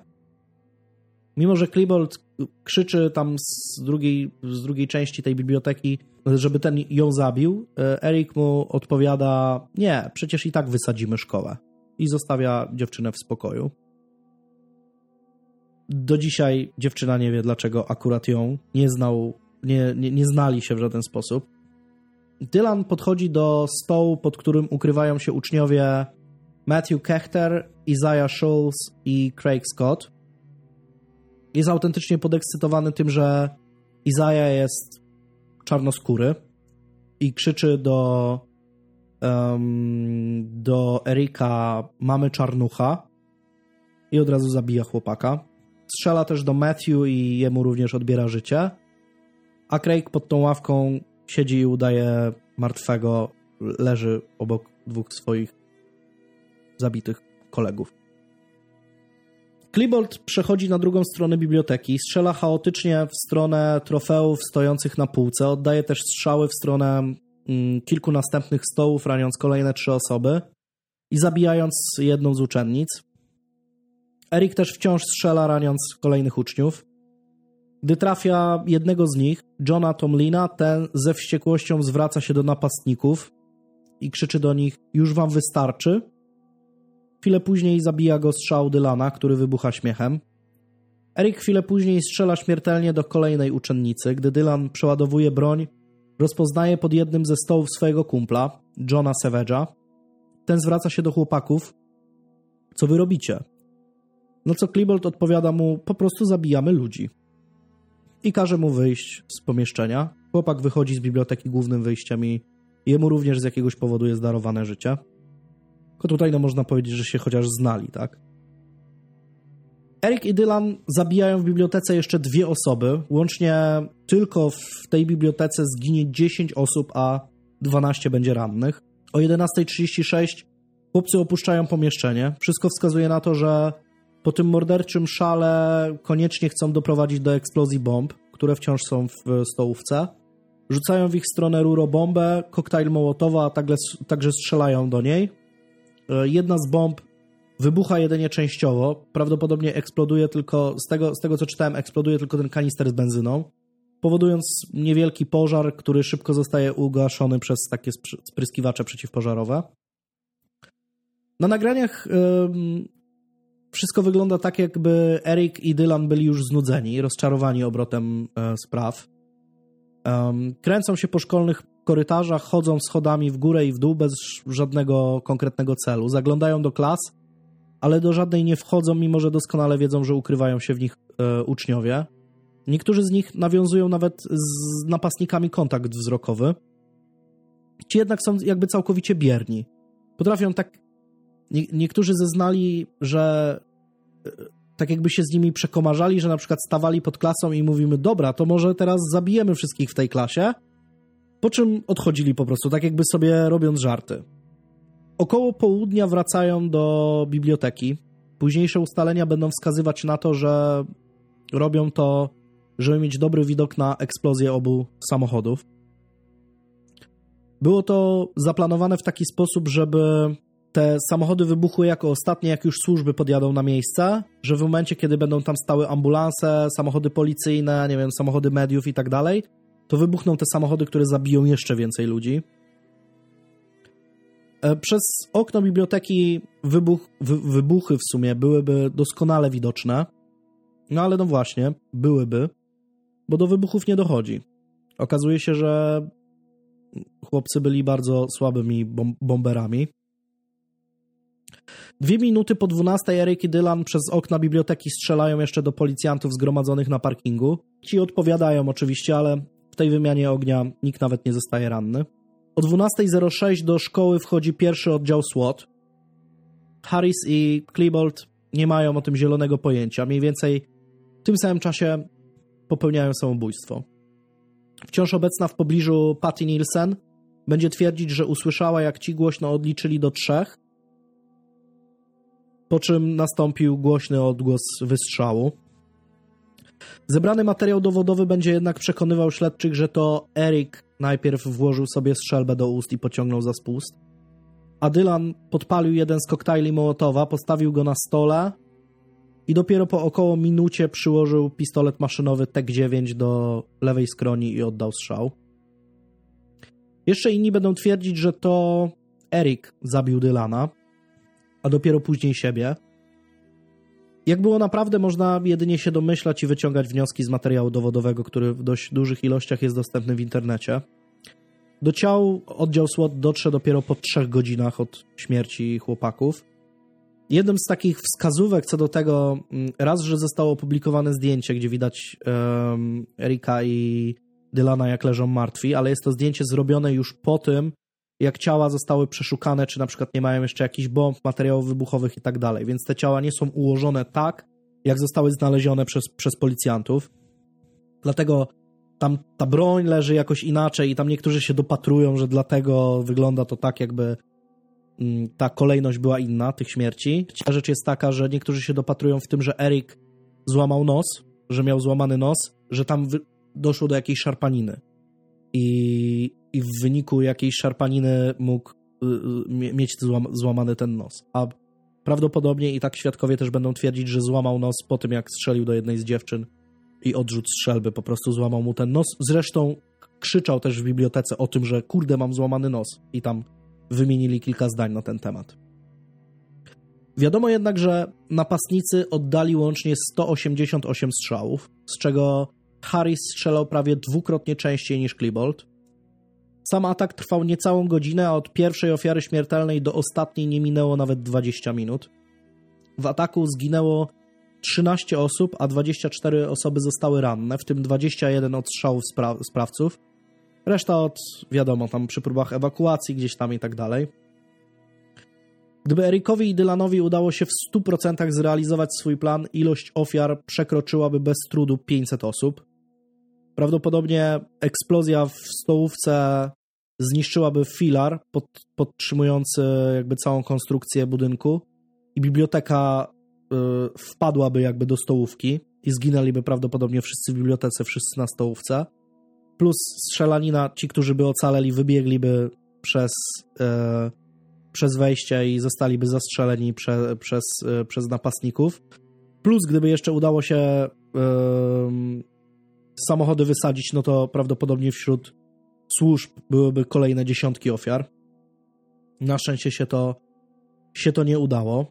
Mimo, że Klebold krzyczy tam z drugiej części tej biblioteki, żeby ten ją zabił, Eric mu odpowiada, nie, przecież i tak wysadzimy szkołę. I zostawia dziewczynę w spokoju. Do dzisiaj dziewczyna nie wie, dlaczego akurat ją nie znali się w żaden sposób. Dylan podchodzi do stołu, pod którym ukrywają się uczniowie Matthew Kechter, Isaiah Schulz i Craig Scott. Jest autentycznie podekscytowany tym, że Isaiah jest czarnoskóry i krzyczy do Erika, mamy czarnucha, i od razu zabija chłopaka. Strzela też do Matthew i jemu również odbiera życie. A Craig pod tą ławką siedzi i udaje martwego, leży obok 2 swoich zabitych kolegów. Klebold przechodzi na drugą stronę biblioteki, strzela chaotycznie w stronę trofeów stojących na półce, oddaje też strzały w stronę kilku następnych stołów, raniąc kolejne 3 osoby i zabijając jedną z uczennic. Eric też wciąż strzela, raniąc kolejnych uczniów. Gdy trafia jednego z nich, Johna Tomlina, ten ze wściekłością zwraca się do napastników i krzyczy do nich, już wam wystarczy. Chwilę później zabija go strzał Dylana, który wybucha śmiechem. Eric chwilę później strzela śmiertelnie do kolejnej uczennicy. Gdy Dylan przeładowuje broń, rozpoznaje pod jednym ze stołów swojego kumpla, Johna Savage'a. Ten zwraca się do chłopaków. Co wy robicie? No co Klebold odpowiada mu, po prostu zabijamy ludzi. I każe mu wyjść z pomieszczenia. Chłopak wychodzi z biblioteki głównym wyjściem i jemu również z jakiegoś powodu jest darowane życie. Tylko tutaj można powiedzieć, że się chociaż znali, tak? Eric i Dylan zabijają w bibliotece jeszcze 2 osoby. Łącznie tylko w tej bibliotece zginie 10 osób, a 12 będzie rannych. O 11:36 chłopcy opuszczają pomieszczenie. Wszystko wskazuje na to, że po tym morderczym szale koniecznie chcą doprowadzić do eksplozji bomb, które wciąż są w stołówce. Rzucają w ich stronę rurobombę, koktajl Mołotowa, a także strzelają do niej. Jedna z bomb wybucha jedynie częściowo. Prawdopodobnie eksploduje tylko, z tego co czytałem, eksploduje tylko ten kanister z benzyną, powodując niewielki pożar, który szybko zostaje ugaszony przez takie spryskiwacze przeciwpożarowe. Na nagraniach wszystko wygląda tak, jakby Eric i Dylan byli już znudzeni, rozczarowani obrotem spraw. Kręcą się po szkolnych korytarzach, chodzą schodami w górę i w dół bez żadnego konkretnego celu. Zaglądają do klas, ale do żadnej nie wchodzą, mimo że doskonale wiedzą, że ukrywają się w nich uczniowie. Niektórzy z nich nawiązują nawet z napastnikami kontakt wzrokowy. Ci jednak są jakby całkowicie bierni. Potrafią tak... Niektórzy zeznali, że tak jakby się z nimi przekomarzali, że na przykład stawali pod klasą i mówimy, dobra, to może teraz zabijemy wszystkich w tej klasie, po czym odchodzili po prostu, tak jakby sobie robiąc żarty. Około południa wracają do biblioteki. Późniejsze ustalenia będą wskazywać na to, że robią to, żeby mieć dobry widok na eksplozję obu samochodów. Było to zaplanowane w taki sposób, żeby te samochody wybuchły jako ostatnie, jak już służby podjadą na miejsce, że w momencie, kiedy będą tam stały ambulanse, samochody policyjne, nie wiem, samochody mediów i tak dalej, to wybuchną te samochody, które zabiją jeszcze więcej ludzi. Przez okno biblioteki wybuchy w sumie byłyby doskonale widoczne, no ale no właśnie, byłyby, bo do wybuchów nie dochodzi. Okazuje się, że chłopcy byli bardzo słabymi bomberami. 2 minuty po 12 Eryk i Dylan przez okna biblioteki strzelają jeszcze do policjantów zgromadzonych na parkingu. Ci odpowiadają oczywiście, ale w tej wymianie ognia nikt nawet nie zostaje ranny. O 12:06 do szkoły wchodzi pierwszy oddział SWAT. Harris i Klebold nie mają o tym zielonego pojęcia. Mniej więcej w tym samym czasie popełniają samobójstwo. Wciąż obecna w pobliżu Patty Nielsen będzie twierdzić, że usłyszała, jak ci głośno odliczyli do 3, po czym nastąpił głośny odgłos wystrzału. Zebrany materiał dowodowy będzie jednak przekonywał śledczych, że to Eryk najpierw włożył sobie strzelbę do ust i pociągnął za spust, a Dylan podpalił jeden z koktajli Mołotowa, postawił go na stole i dopiero po około minucie przyłożył pistolet maszynowy TEK-9 do lewej skroni i oddał strzał. Jeszcze inni będą twierdzić, że to Eryk zabił Dylana, a dopiero później siebie. Jak było naprawdę, można jedynie się domyślać i wyciągać wnioski z materiału dowodowego, który w dość dużych ilościach jest dostępny w internecie. Do ciał oddział SWAT dotrze dopiero po 3 godzinach od śmierci chłopaków. Jednym z takich wskazówek co do tego, raz, że zostało opublikowane zdjęcie, gdzie widać Eryka i Dylana, jak leżą martwi, ale jest to zdjęcie zrobione już po tym, jak ciała zostały przeszukane, czy na przykład nie mają jeszcze jakichś bomb, materiałów wybuchowych i tak dalej, więc te ciała nie są ułożone tak, jak zostały znalezione przez policjantów. Dlatego tam ta broń leży jakoś inaczej i tam niektórzy się dopatrują, że dlatego wygląda to tak, jakby ta kolejność była inna, tych śmierci. Ta rzecz jest taka, że niektórzy się dopatrują w tym, że Eryk złamał nos, że miał złamany nos, że tam doszło do jakiejś szarpaniny. I w wyniku jakiejś szarpaniny mógł mieć złamany ten nos. A prawdopodobnie i tak świadkowie też będą twierdzić, że złamał nos po tym, jak strzelił do jednej z dziewczyn i odrzut strzelby, po prostu złamał mu ten nos. Zresztą krzyczał też w bibliotece o tym, że kurde, mam złamany nos, i tam wymienili kilka zdań na ten temat. Wiadomo jednak, że napastnicy oddali łącznie 188 strzałów, z czego Harris strzelał prawie 2-krotnie częściej niż Klebold. Sam atak trwał niecałą godzinę, a od pierwszej ofiary śmiertelnej do ostatniej nie minęło nawet 20 minut. W ataku zginęło 13 osób, a 24 osoby zostały ranne, w tym 21 od strzałów sprawców. Reszta od, wiadomo, tam przy próbach ewakuacji gdzieś tam i tak dalej. Gdyby Erykowi i Dylanowi udało się w 100% zrealizować swój plan, ilość ofiar przekroczyłaby bez trudu 500 osób. Prawdopodobnie eksplozja w stołówce zniszczyłaby filar podtrzymujący jakby całą konstrukcję budynku i biblioteka wpadłaby jakby do stołówki i zginęliby prawdopodobnie wszyscy w bibliotece, wszyscy na stołówce. Plus strzelanina, ci, którzy by ocaleli, wybiegliby przez wejście i zostaliby zastrzeleni przez napastników. Plus gdyby jeszcze udało się samochody wysadzić, no to prawdopodobnie wśród służb byłyby kolejne dziesiątki ofiar. Na szczęście się to nie udało.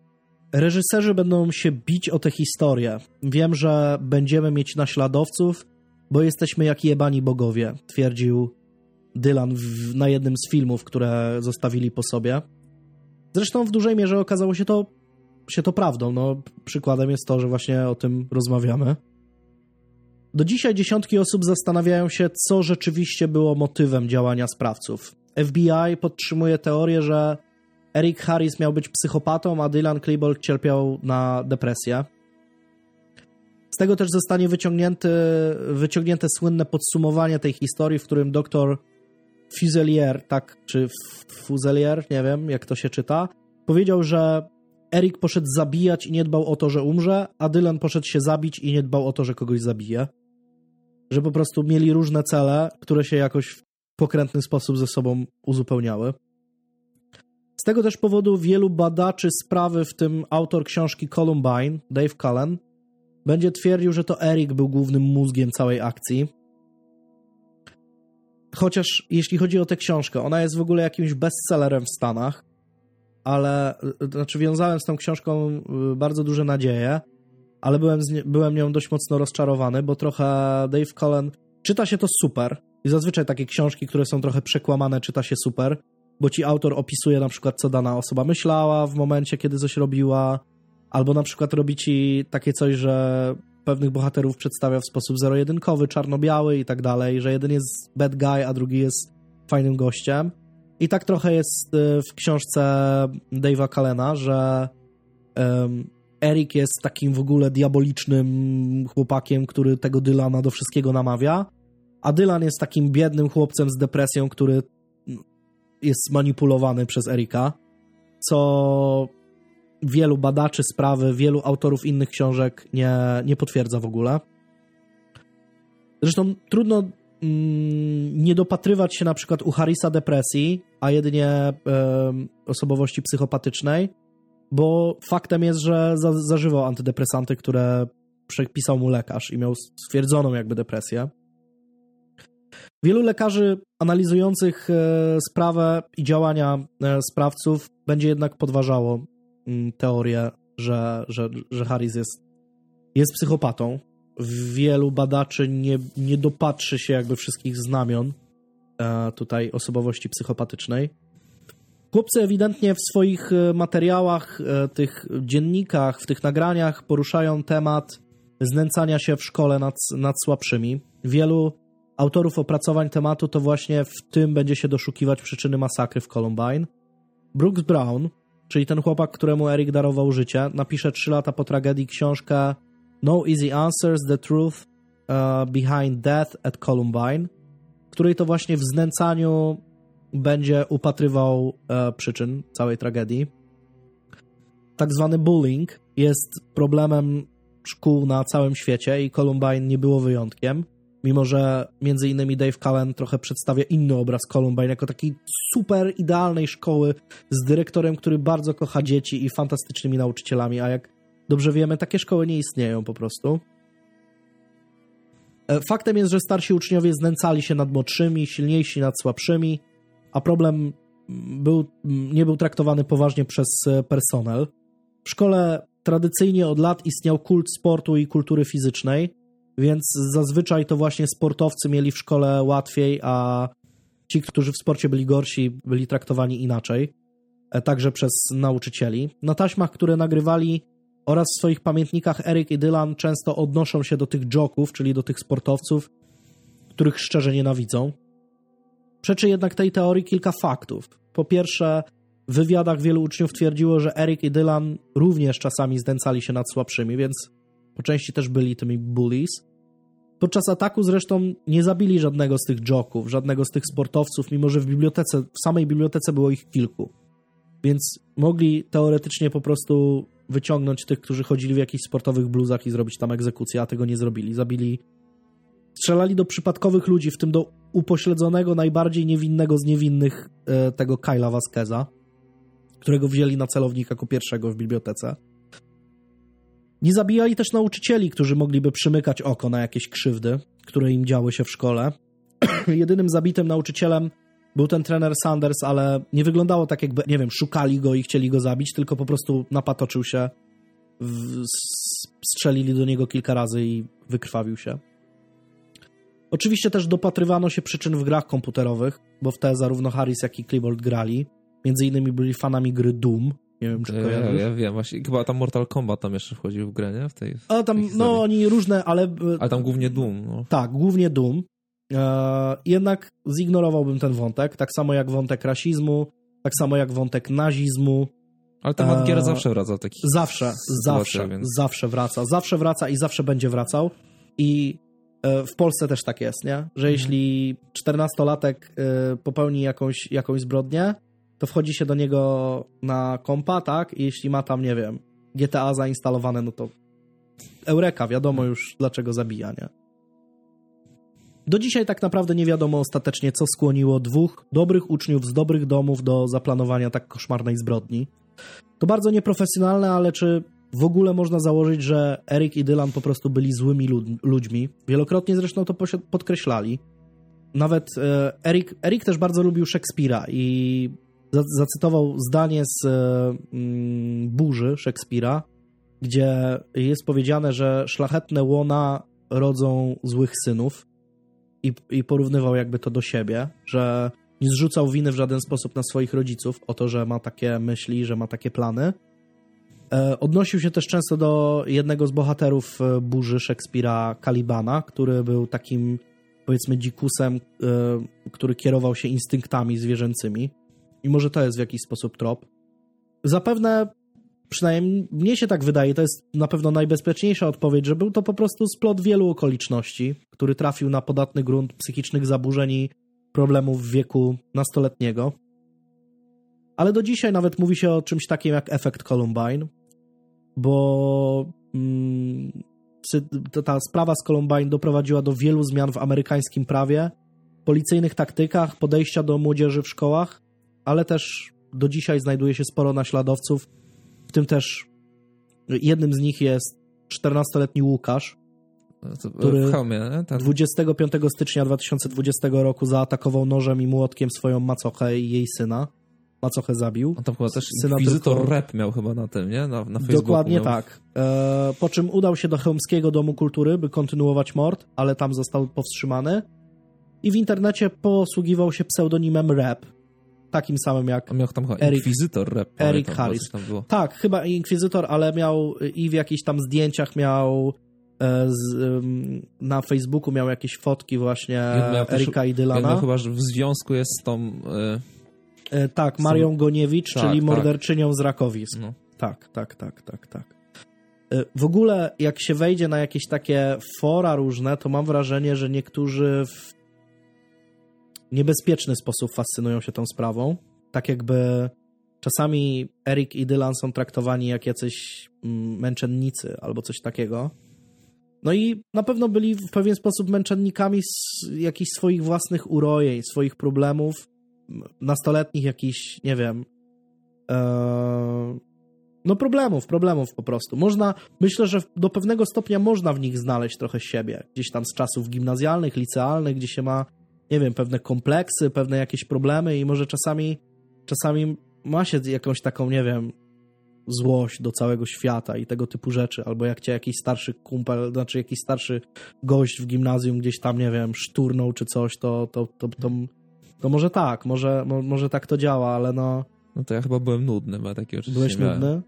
Reżyserzy będą się bić o tę historię. Wiem, że będziemy mieć naśladowców, bo jesteśmy jak jebani bogowie, twierdził Dylan na jednym z filmów, które zostawili po sobie. Zresztą w dużej mierze okazało się to prawdą. No, przykładem jest to, że właśnie o tym rozmawiamy. Do dzisiaj dziesiątki osób zastanawiają się, co rzeczywiście było motywem działania sprawców. FBI podtrzymuje teorię, że Eryk Harris miał być psychopatą, a Dylan Klebold cierpiał na depresję. Z tego też zostanie wyciągnięte słynne podsumowanie tej historii, w którym doktor Fuselier, tak, czy Fuselier, nie wiem jak to się czyta, powiedział, że Eryk poszedł zabijać i nie dbał o to, że umrze, a Dylan poszedł się zabić i nie dbał o to, że kogoś zabije. Że po prostu mieli różne cele, które się jakoś w pokrętny sposób ze sobą uzupełniały. Z tego też powodu wielu badaczy sprawy, w tym autor książki Columbine, Dave Cullen, będzie twierdził, że to Eryk był głównym mózgiem całej akcji. Chociaż jeśli chodzi o tę książkę, ona jest w ogóle jakimś bestsellerem w Stanach, ale znaczy wiązałem z tą książką bardzo duże nadzieje, ale byłem nią dość mocno rozczarowany, bo trochę Dave Cullen... Czyta się to super, I zazwyczaj takie książki, które są trochę przekłamane, czyta się super, bo ci autor opisuje na przykład, co dana osoba myślała w momencie, kiedy coś robiła, albo na przykład robi ci takie coś, że pewnych bohaterów przedstawia w sposób zero-jedynkowy, czarno-biały i tak dalej, że jeden jest bad guy, a drugi jest fajnym gościem. I tak trochę jest w książce Dave'a Cullena, że Eric jest takim w ogóle diabolicznym chłopakiem, który tego Dylana do wszystkiego namawia, a Dylan jest takim biednym chłopcem z depresją, który jest manipulowany przez Erika, co wielu badaczy sprawy, wielu autorów innych książek nie potwierdza w ogóle. Zresztą trudno nie dopatrywać się na przykład u Harrisa depresji, a jedynie osobowości psychopatycznej, bo faktem jest, że zażywał antydepresanty, które przepisał mu lekarz i miał stwierdzoną jakby depresję. Wielu lekarzy analizujących sprawę i działania sprawców będzie jednak podważało teorię, że Harris jest psychopatą. Wielu badaczy nie dopatrzy się jakby wszystkich znamion tutaj osobowości psychopatycznej. Chłopcy ewidentnie w swoich materiałach, tych dziennikach, w tych nagraniach poruszają temat znęcania się w szkole nad słabszymi. Wielu autorów opracowań tematu to właśnie w tym będzie się doszukiwać przyczyny masakry w Columbine. Brooks Brown, czyli ten chłopak, któremu Eric darował życie, napisze 3 lata po tragedii książkę No Easy Answers, The Truth Behind Death at Columbine, w której to właśnie w znęcaniu będzie upatrywał przyczyn całej tragedii. Tak zwany bullying jest problemem szkół na całym świecie i Columbine nie było wyjątkiem, mimo że między innymi Dave Cullen trochę przedstawia inny obraz Columbine jako takiej super idealnej szkoły z dyrektorem, który bardzo kocha dzieci i fantastycznymi nauczycielami, a jak dobrze wiemy, takie szkoły nie istnieją po prostu. Faktem jest, że starsi uczniowie znęcali się nad młodszymi, silniejsi nad słabszymi, a problem nie był traktowany poważnie przez personel. W szkole tradycyjnie od lat istniał kult sportu i kultury fizycznej, więc zazwyczaj to właśnie sportowcy mieli w szkole łatwiej, a ci, którzy w sporcie byli gorsi, byli traktowani inaczej, także przez nauczycieli. Na taśmach, które nagrywali oraz w swoich pamiętnikach, Eric i Dylan często odnoszą się do tych joków, czyli do tych sportowców, których szczerze nienawidzą. Przeczy jednak tej teorii kilka faktów. Po pierwsze, w wywiadach wielu uczniów twierdziło, że Eric i Dylan również czasami znęcali się nad słabszymi, więc po części też byli tymi bullies. Podczas ataku zresztą nie zabili żadnego z tych joków, żadnego z tych sportowców, mimo że w samej bibliotece było ich kilku. Więc mogli teoretycznie po prostu wyciągnąć tych, którzy chodzili w jakichś sportowych bluzach i zrobić tam egzekucję, a tego nie zrobili. Strzelali do przypadkowych ludzi, w tym do upośledzonego, najbardziej niewinnego z niewinnych tego Kyle'a Vasqueza, którego wzięli na celownik jako pierwszego w bibliotece. Nie zabijali też nauczycieli, którzy mogliby przymykać oko na jakieś krzywdy, które im działy się w szkole. Jedynym zabitym nauczycielem był ten trener Sanders, ale nie wyglądało tak, jakby, nie wiem, szukali go i chcieli go zabić, tylko po prostu napatoczył się, strzelili do niego kilka razy i wykrwawił się. Oczywiście też dopatrywano się przyczyn w grach komputerowych, bo w te zarówno Harris, jak i Klebold grali. Między innymi byli fanami gry Doom. Nie wiem, czy kojarzysz. Ja wiem, właśnie. Chyba tam Mortal Kombat tam jeszcze wchodził w grę, nie? A tam, no oni różne, ale... Ale tam głównie Doom. No. Tak, głównie Doom. Jednak zignorowałbym ten wątek, tak samo jak wątek rasizmu, tak samo jak wątek nazizmu. Ale temat gier zawsze wraca. Zawsze wraca i zawsze będzie wracał. I w Polsce też tak jest, nie? Że jeśli 14-latek popełni jakąś zbrodnię, to wchodzi się do niego na kompa, tak? I jeśli ma tam, nie wiem, GTA zainstalowane, no to eureka, wiadomo już dlaczego zabija, nie? Do dzisiaj tak naprawdę nie wiadomo ostatecznie, co skłoniło 2 dobrych uczniów z dobrych domów do zaplanowania tak koszmarnej zbrodni. To bardzo nieprofesjonalne, ale czy w ogóle można założyć, że Eric i Dylan po prostu byli złymi ludźmi? Wielokrotnie zresztą to podkreślali. Nawet Eric też bardzo lubił Szekspira i zacytował zdanie z Burzy Szekspira, gdzie jest powiedziane, że szlachetne łona rodzą złych synów. i porównywał jakby to do siebie, że nie zrzucał winy w żaden sposób na swoich rodziców o to, że ma takie myśli, że ma takie plany. Odnosił się też często do jednego z bohaterów burzy Szekspira, Kalibana, który był takim, powiedzmy, dzikusem, który kierował się instynktami zwierzęcymi. I może to jest w jakiś sposób trop. Zapewne, przynajmniej mnie się tak wydaje, to jest na pewno najbezpieczniejsza odpowiedź, że był to po prostu splot wielu okoliczności, który trafił na podatny grunt psychicznych zaburzeń i problemów w wieku nastoletniego. Ale do dzisiaj nawet mówi się o czymś takim jak efekt Columbine, bo ta sprawa z Columbine doprowadziła do wielu zmian w amerykańskim prawie, policyjnych taktykach, podejścia do młodzieży w szkołach, ale też do dzisiaj znajduje się sporo naśladowców, w tym też jednym z nich jest 14-letni Łukasz, który 25 stycznia 2020 roku zaatakował nożem i młotkiem swoją macochę i jej syna. Macochę zabił. On tam chyba też syna wizytor tylko... rap miał chyba na tym, nie? Na Facebooku. Dokładnie miał... tak. Po czym udał się do Chełmskiego Domu Kultury, by kontynuować mord, ale tam został powstrzymany i w internecie posługiwał się pseudonimem Rap. Takim samym jak... On miał tam chyba Inkwizytor Rap. Eric Harris. Tam było. Tak, chyba Inkwizytor, ale miał i w jakichś tam zdjęciach miał... na Facebooku miał jakieś fotki właśnie Erika i Dylana. Chyba, że w związku jest z tą... Tak, Marią Goniewicz, tak, czyli morderczynią z Rakowisk. No. Tak. W ogóle jak się wejdzie na jakieś takie fora różne, to mam wrażenie, że niektórzy w niebezpieczny sposób fascynują się tą sprawą. Tak jakby czasami Eric i Dylan są traktowani jak jacyś męczennicy albo coś takiego. No i na pewno byli w pewien sposób męczennikami z jakichś swoich własnych urojeń, swoich problemów, nastoletnich jakichś, nie wiem, no problemów po prostu. Można, myślę, że do pewnego stopnia można w nich znaleźć trochę siebie. Gdzieś tam z czasów gimnazjalnych, licealnych, gdzie się ma, nie wiem, pewne kompleksy, pewne jakieś problemy i może czasami ma się jakąś taką, nie wiem, złość do całego świata i tego typu rzeczy, albo jak cię jakiś starszy kumpel, znaczy jakiś starszy gość w gimnazjum gdzieś tam, nie wiem, szturnął czy coś, to może tak to działa, ale no... No to ja chyba byłem nudny, bo takie oczywiście byłeś nudny?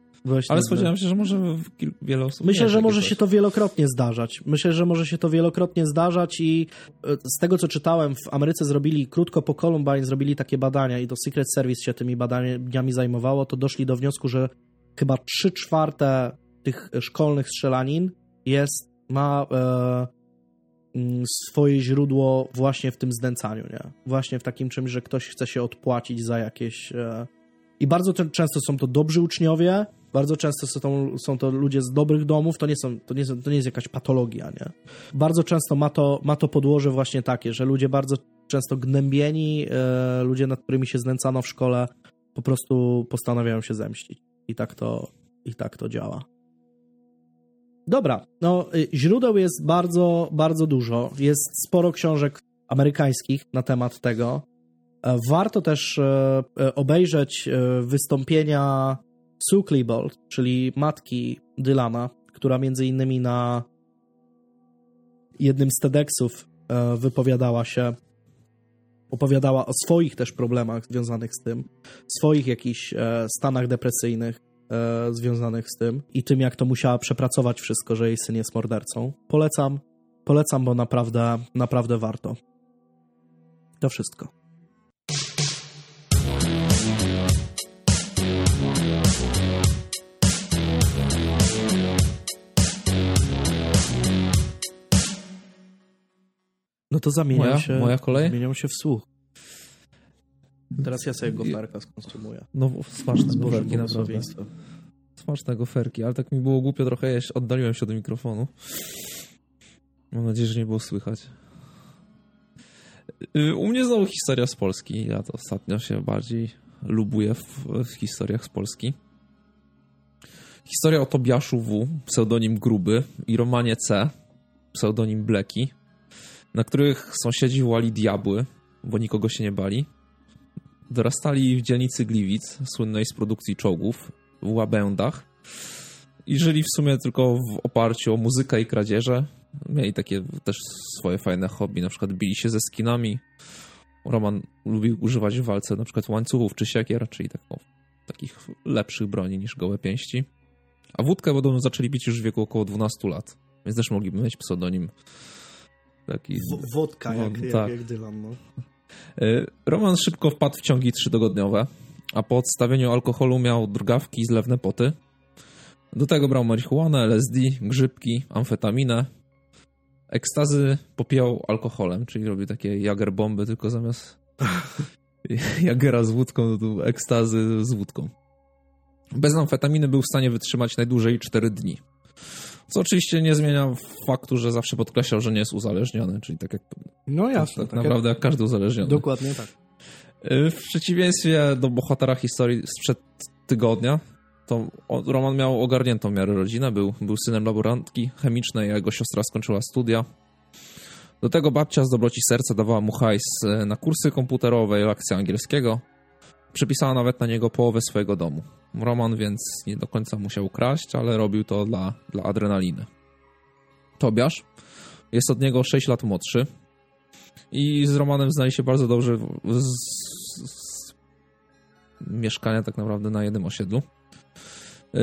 Ale spodziewałem się, że może wiele osób... Myślę, że może się to wielokrotnie zdarzać. I z tego, co czytałem, w Ameryce zrobili, krótko po Columbine zrobili takie badania i to Secret Service się tymi badaniami zajmowało, to doszli do wniosku, że chyba 3/4 tych szkolnych strzelanin ma swoje źródło właśnie w tym znęcaniu, nie? Właśnie w takim czymś, że ktoś chce się odpłacić za jakieś... I bardzo często są to dobrzy uczniowie, bardzo często są to ludzie z dobrych domów, to nie jest jakaś patologia, nie? Bardzo często ma to podłoże właśnie takie, że ludzie bardzo często gnębieni, ludzie, nad którymi się znęcano w szkole, po prostu postanawiają się zemścić. I tak to działa. Dobra, no źródeł jest bardzo, bardzo dużo. Jest sporo książek amerykańskich na temat tego. Warto też obejrzeć wystąpienia Sue Klebold, czyli matki Dylana, która między innymi na jednym z TEDxów wypowiadała się, opowiadała o swoich też problemach związanych z tym, swoich jakichś stanach depresyjnych związanych z tym i tym, jak to musiała przepracować wszystko, że jej syn jest mordercą. Polecam, bo naprawdę warto. To wszystko. No to zamieniam się w słuch. Teraz ja sobie goferka skonsumuję. No smaczne goferki naprawdę. Smaczne goferki, ale tak mi było głupio trochę, ja oddaliłem się do mikrofonu. Mam nadzieję, że nie było słychać. U mnie znowu historia z Polski. Ja to ostatnio się bardziej lubuję w historiach z Polski. Historia o Tobiaszu W, pseudonim Gruby, i Romanie C, pseudonim Bleki, na których sąsiedzi wołali diabły, bo nikogo się nie bali. Dorastali w dzielnicy Gliwic, słynnej z produkcji czołgów, w Łabędach. I żyli w sumie tylko w oparciu o muzykę i kradzieże. Mieli takie też swoje fajne hobby, na przykład bili się ze skinami. Roman lubił używać w walce na przykład łańcuchów czy siekier, czyli takich lepszych broni niż gołe pięści. A wódkę podobno zaczęli pić już w wieku około 12 lat, więc też mogliby mieć pseudonim taki... Wodka, jak Dylan, no. Roman szybko wpadł w ciągi 3-tygodniowe, a po odstawieniu alkoholu miał drgawki i zlewne poty. Do tego brał marihuanę, LSD, grzybki, amfetaminę. Ekstazy popijał alkoholem, czyli robił takie jagerbomby, tylko zamiast jagera z wódką, to ekstazy z wódką. Bez amfetaminy był w stanie wytrzymać najdłużej 4 dni. Co oczywiście nie zmienia faktu, że zawsze podkreślał, że nie jest uzależniony, czyli tak jak... No jasne. Tak naprawdę jak każdy uzależniony. Dokładnie tak. W przeciwieństwie do bohatera historii sprzed tygodnia, to Roman miał ogarniętą w miarę rodzinę, był synem laborantki chemicznej, a jego siostra skończyła studia. Do tego babcia z dobroci serca dawała mu hajs na kursy komputerowe i lekcje angielskiego. Przepisała nawet na niego połowę swojego domu. Roman więc nie do końca musiał kraść, ale robił to dla adrenaliny. Tobiasz jest od niego 6 lat młodszy i z Romanem znali się bardzo dobrze z mieszkania tak naprawdę na jednym osiedlu.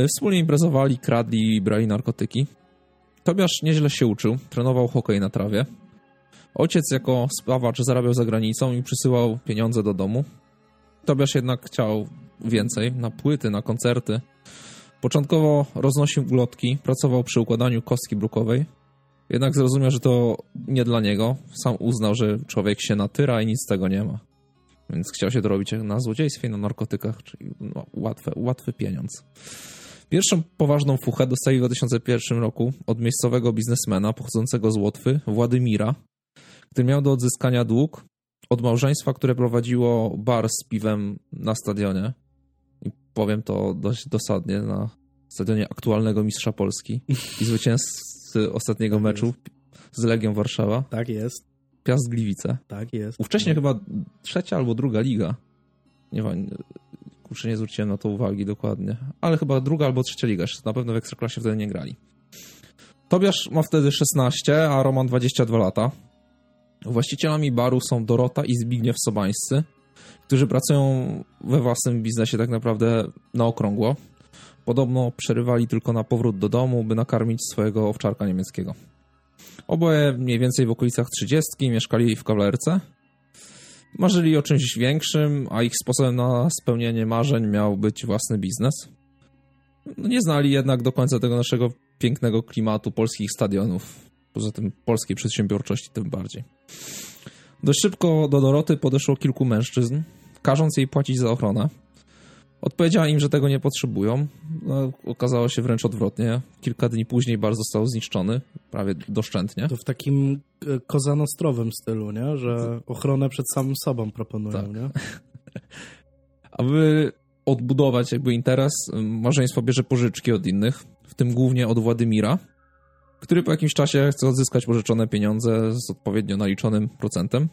Wspólnie imprezowali, kradli i brali narkotyki. Tobiasz nieźle się uczył, trenował hokej na trawie. Ojciec jako spawacz zarabiał za granicą i przysyłał pieniądze do domu. Tobiasz jednak chciał więcej, na płyty, na koncerty. Początkowo roznosił ulotki, pracował przy układaniu kostki brukowej. Jednak zrozumiał, że to nie dla niego. Sam uznał, że człowiek się natyra i nic z tego nie ma. Więc chciał się dorobić na złodziejstwie, na narkotykach, czyli łatwy pieniądz. Pierwszą poważną fuchę dostali w 2001 roku od miejscowego biznesmena pochodzącego z Łotwy, Władimira, który miał do odzyskania dług od małżeństwa, które prowadziło bar z piwem na stadionie. I powiem to dość dosadnie, na stadionie aktualnego mistrza Polski i zwycięzcy ostatniego meczu z Legią Warszawa. Tak jest. Piast Gliwice. Tak jest. Ówcześnie chyba 3. albo 2. liga. Nie wiem, kurczę, nie zwróciłem na to uwagi dokładnie. Ale chyba 2. albo 3. liga. Na pewno w Ekstraklasie wtedy nie grali. Tobiasz ma wtedy 16, a Roman 22 lata. Właścicielami baru są Dorota i Zbigniew Sobańscy, którzy pracują we własnym biznesie tak naprawdę na okrągło. Podobno przerywali tylko na powrót do domu, by nakarmić swojego owczarka niemieckiego. Oboje mniej więcej w okolicach 30 mieszkali w kawalerce. Marzyli o czymś większym, a ich sposobem na spełnienie marzeń miał być własny biznes. Nie znali jednak do końca tego naszego pięknego klimatu polskich stadionów. Poza tym polskiej przedsiębiorczości tym bardziej. Dość szybko do Doroty podeszło kilku mężczyzn, każąc jej płacić za ochronę. Odpowiedziała im, że tego nie potrzebują. No, okazało się wręcz odwrotnie. Kilka dni później bar został zniszczony, prawie doszczętnie. To w takim kozanostrowym stylu, nie? Że ochronę przed samym sobą proponują, tak. Nie? Aby odbudować jakby interes, małżeństwo bierze pożyczki od innych, w tym głównie od Władimira, który po jakimś czasie chce odzyskać pożyczone pieniądze z odpowiednio naliczonym procentem.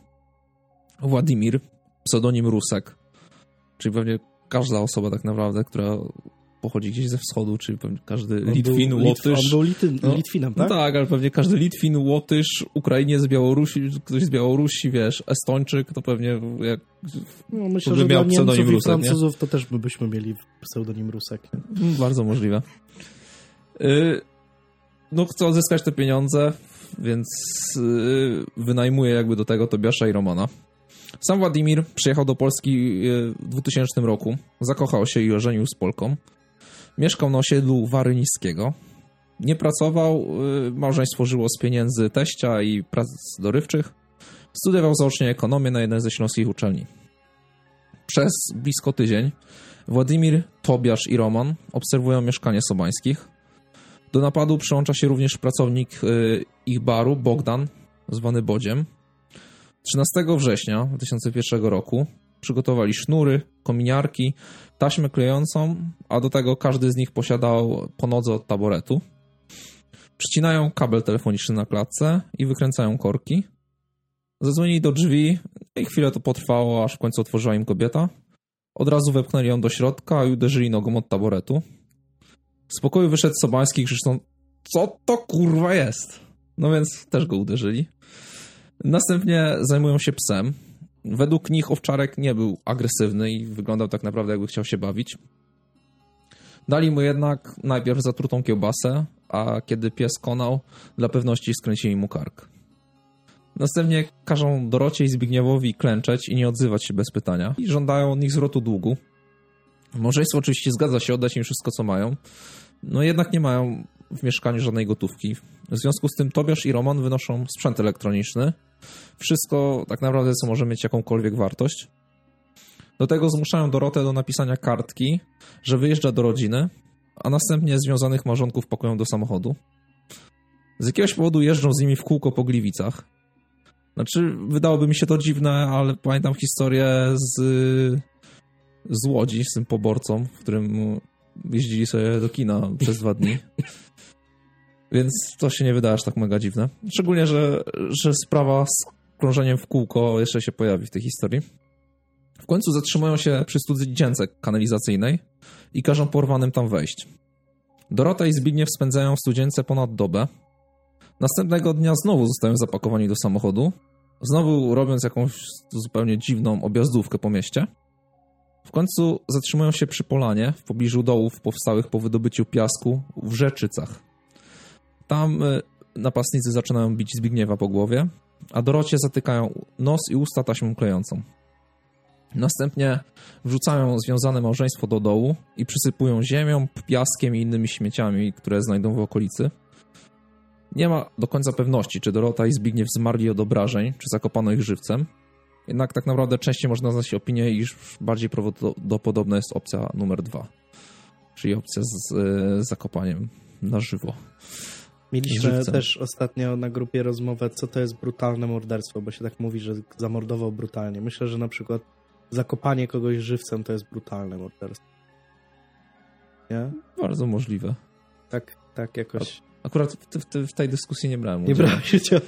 Władimir, pseudonim Rusek, czyli pewnie każda osoba tak naprawdę, która pochodzi gdzieś ze wschodu, czyli pewnie każdy Litwin, Łotysz. On był Litwinem, tak? No tak, ale pewnie każdy Litwin, Łotysz, Ukrainiec, Białorusi, ktoś z Białorusi, wiesz, Estończyk, to pewnie jak... No, myślę, że miał pseudonim Rusek, Francuzów, nie? To też byśmy mieli pseudonim Rusek. Nie? Bardzo możliwe. No chce odzyskać te pieniądze, więc wynajmuje jakby do tego Tobiasza i Romana. Sam Władimir przyjechał do Polski w 2000 roku, zakochał się i ożenił z Polką. Mieszkał na osiedlu Waryńskiego. Nie pracował, małżeństwo żyło z pieniędzy teścia i prac dorywczych. Studiował zaocznie ekonomię na jednej ze śląskich uczelni. Przez blisko tydzień Władimir, Tobiasz i Roman obserwują mieszkanie Sobańskich. Do napadu przyłącza się również pracownik ich baru, Bogdan, zwany Bodziem. 13 września 2001 roku przygotowali sznury, kominiarki, taśmę klejącą, a do tego każdy z nich posiadał po nodze od taboretu. Przycinają kabel telefoniczny na klatce i wykręcają korki. Zadzwonili do drzwi i chwilę to potrwało, aż w końcu otworzyła im kobieta. Od razu wepchnęli ją do środka i uderzyli nogą od taboretu. Z pokoju wyszedł Sobański i krzyczą: co to kurwa jest? No więc też go uderzyli. Następnie zajmują się psem. Według nich owczarek nie był agresywny i wyglądał tak naprawdę, jakby chciał się bawić. Dali mu jednak najpierw zatrutą kiełbasę, a kiedy pies konał, dla pewności skręcili mu kark. Następnie każą Dorocie i Zbigniewowi klęczeć i nie odzywać się bez pytania. I żądają od nich zwrotu długu. Małżeństwo oczywiście zgadza się oddać im wszystko, co mają. No jednak nie mają w mieszkaniu żadnej gotówki. W związku z tym Tobiasz i Roman wynoszą sprzęt elektroniczny. Wszystko tak naprawdę, co może mieć jakąkolwiek wartość. Do tego zmuszają Dorotę do napisania kartki, że wyjeżdża do rodziny, a następnie związanych małżonków pakują do samochodu. Z jakiegoś powodu jeżdżą z nimi w kółko po Gliwicach. Znaczy, wydałoby mi się to dziwne, ale pamiętam historię z Łodzi, z tym poborcą, w którym jeździli sobie do kina przez 2 dni. Więc to się nie wydaje aż tak mega dziwne. Szczególnie, że sprawa z krążeniem w kółko jeszcze się pojawi w tej historii. W końcu zatrzymują się przy studni dzience kanalizacyjnej i każą porwanym tam wejść. Dorota i Zbigniew spędzają w studzience ponad dobę. Następnego dnia znowu zostają zapakowani do samochodu, znowu robiąc jakąś zupełnie dziwną objazdówkę po mieście. W końcu zatrzymują się przy polanie w pobliżu dołów powstałych po wydobyciu piasku w Rzeczycach. Tam napastnicy zaczynają bić Zbigniewa po głowie, a Dorocie zatykają nos i usta taśmą klejącą. Następnie wrzucają związane małżeństwo do dołu i przysypują ziemią, piaskiem i innymi śmieciami, które znajdą w okolicy. Nie ma do końca pewności, czy Dorota i Zbigniew zmarli od obrażeń, czy zakopano ich żywcem. Jednak tak naprawdę częściej można znaleźć opinię, iż bardziej prawdopodobna jest opcja numer 2. Czyli opcja z zakopaniem na żywo. Mieliśmy też ostatnio na grupie rozmowę, co to jest brutalne morderstwo, bo się tak mówi, że zamordował brutalnie. Myślę, że na przykład zakopanie kogoś żywcem to jest brutalne morderstwo. Nie? Bardzo możliwe. Tak jakoś... Akurat w tej dyskusji nie brałem udziału. Nie brałeś udziału.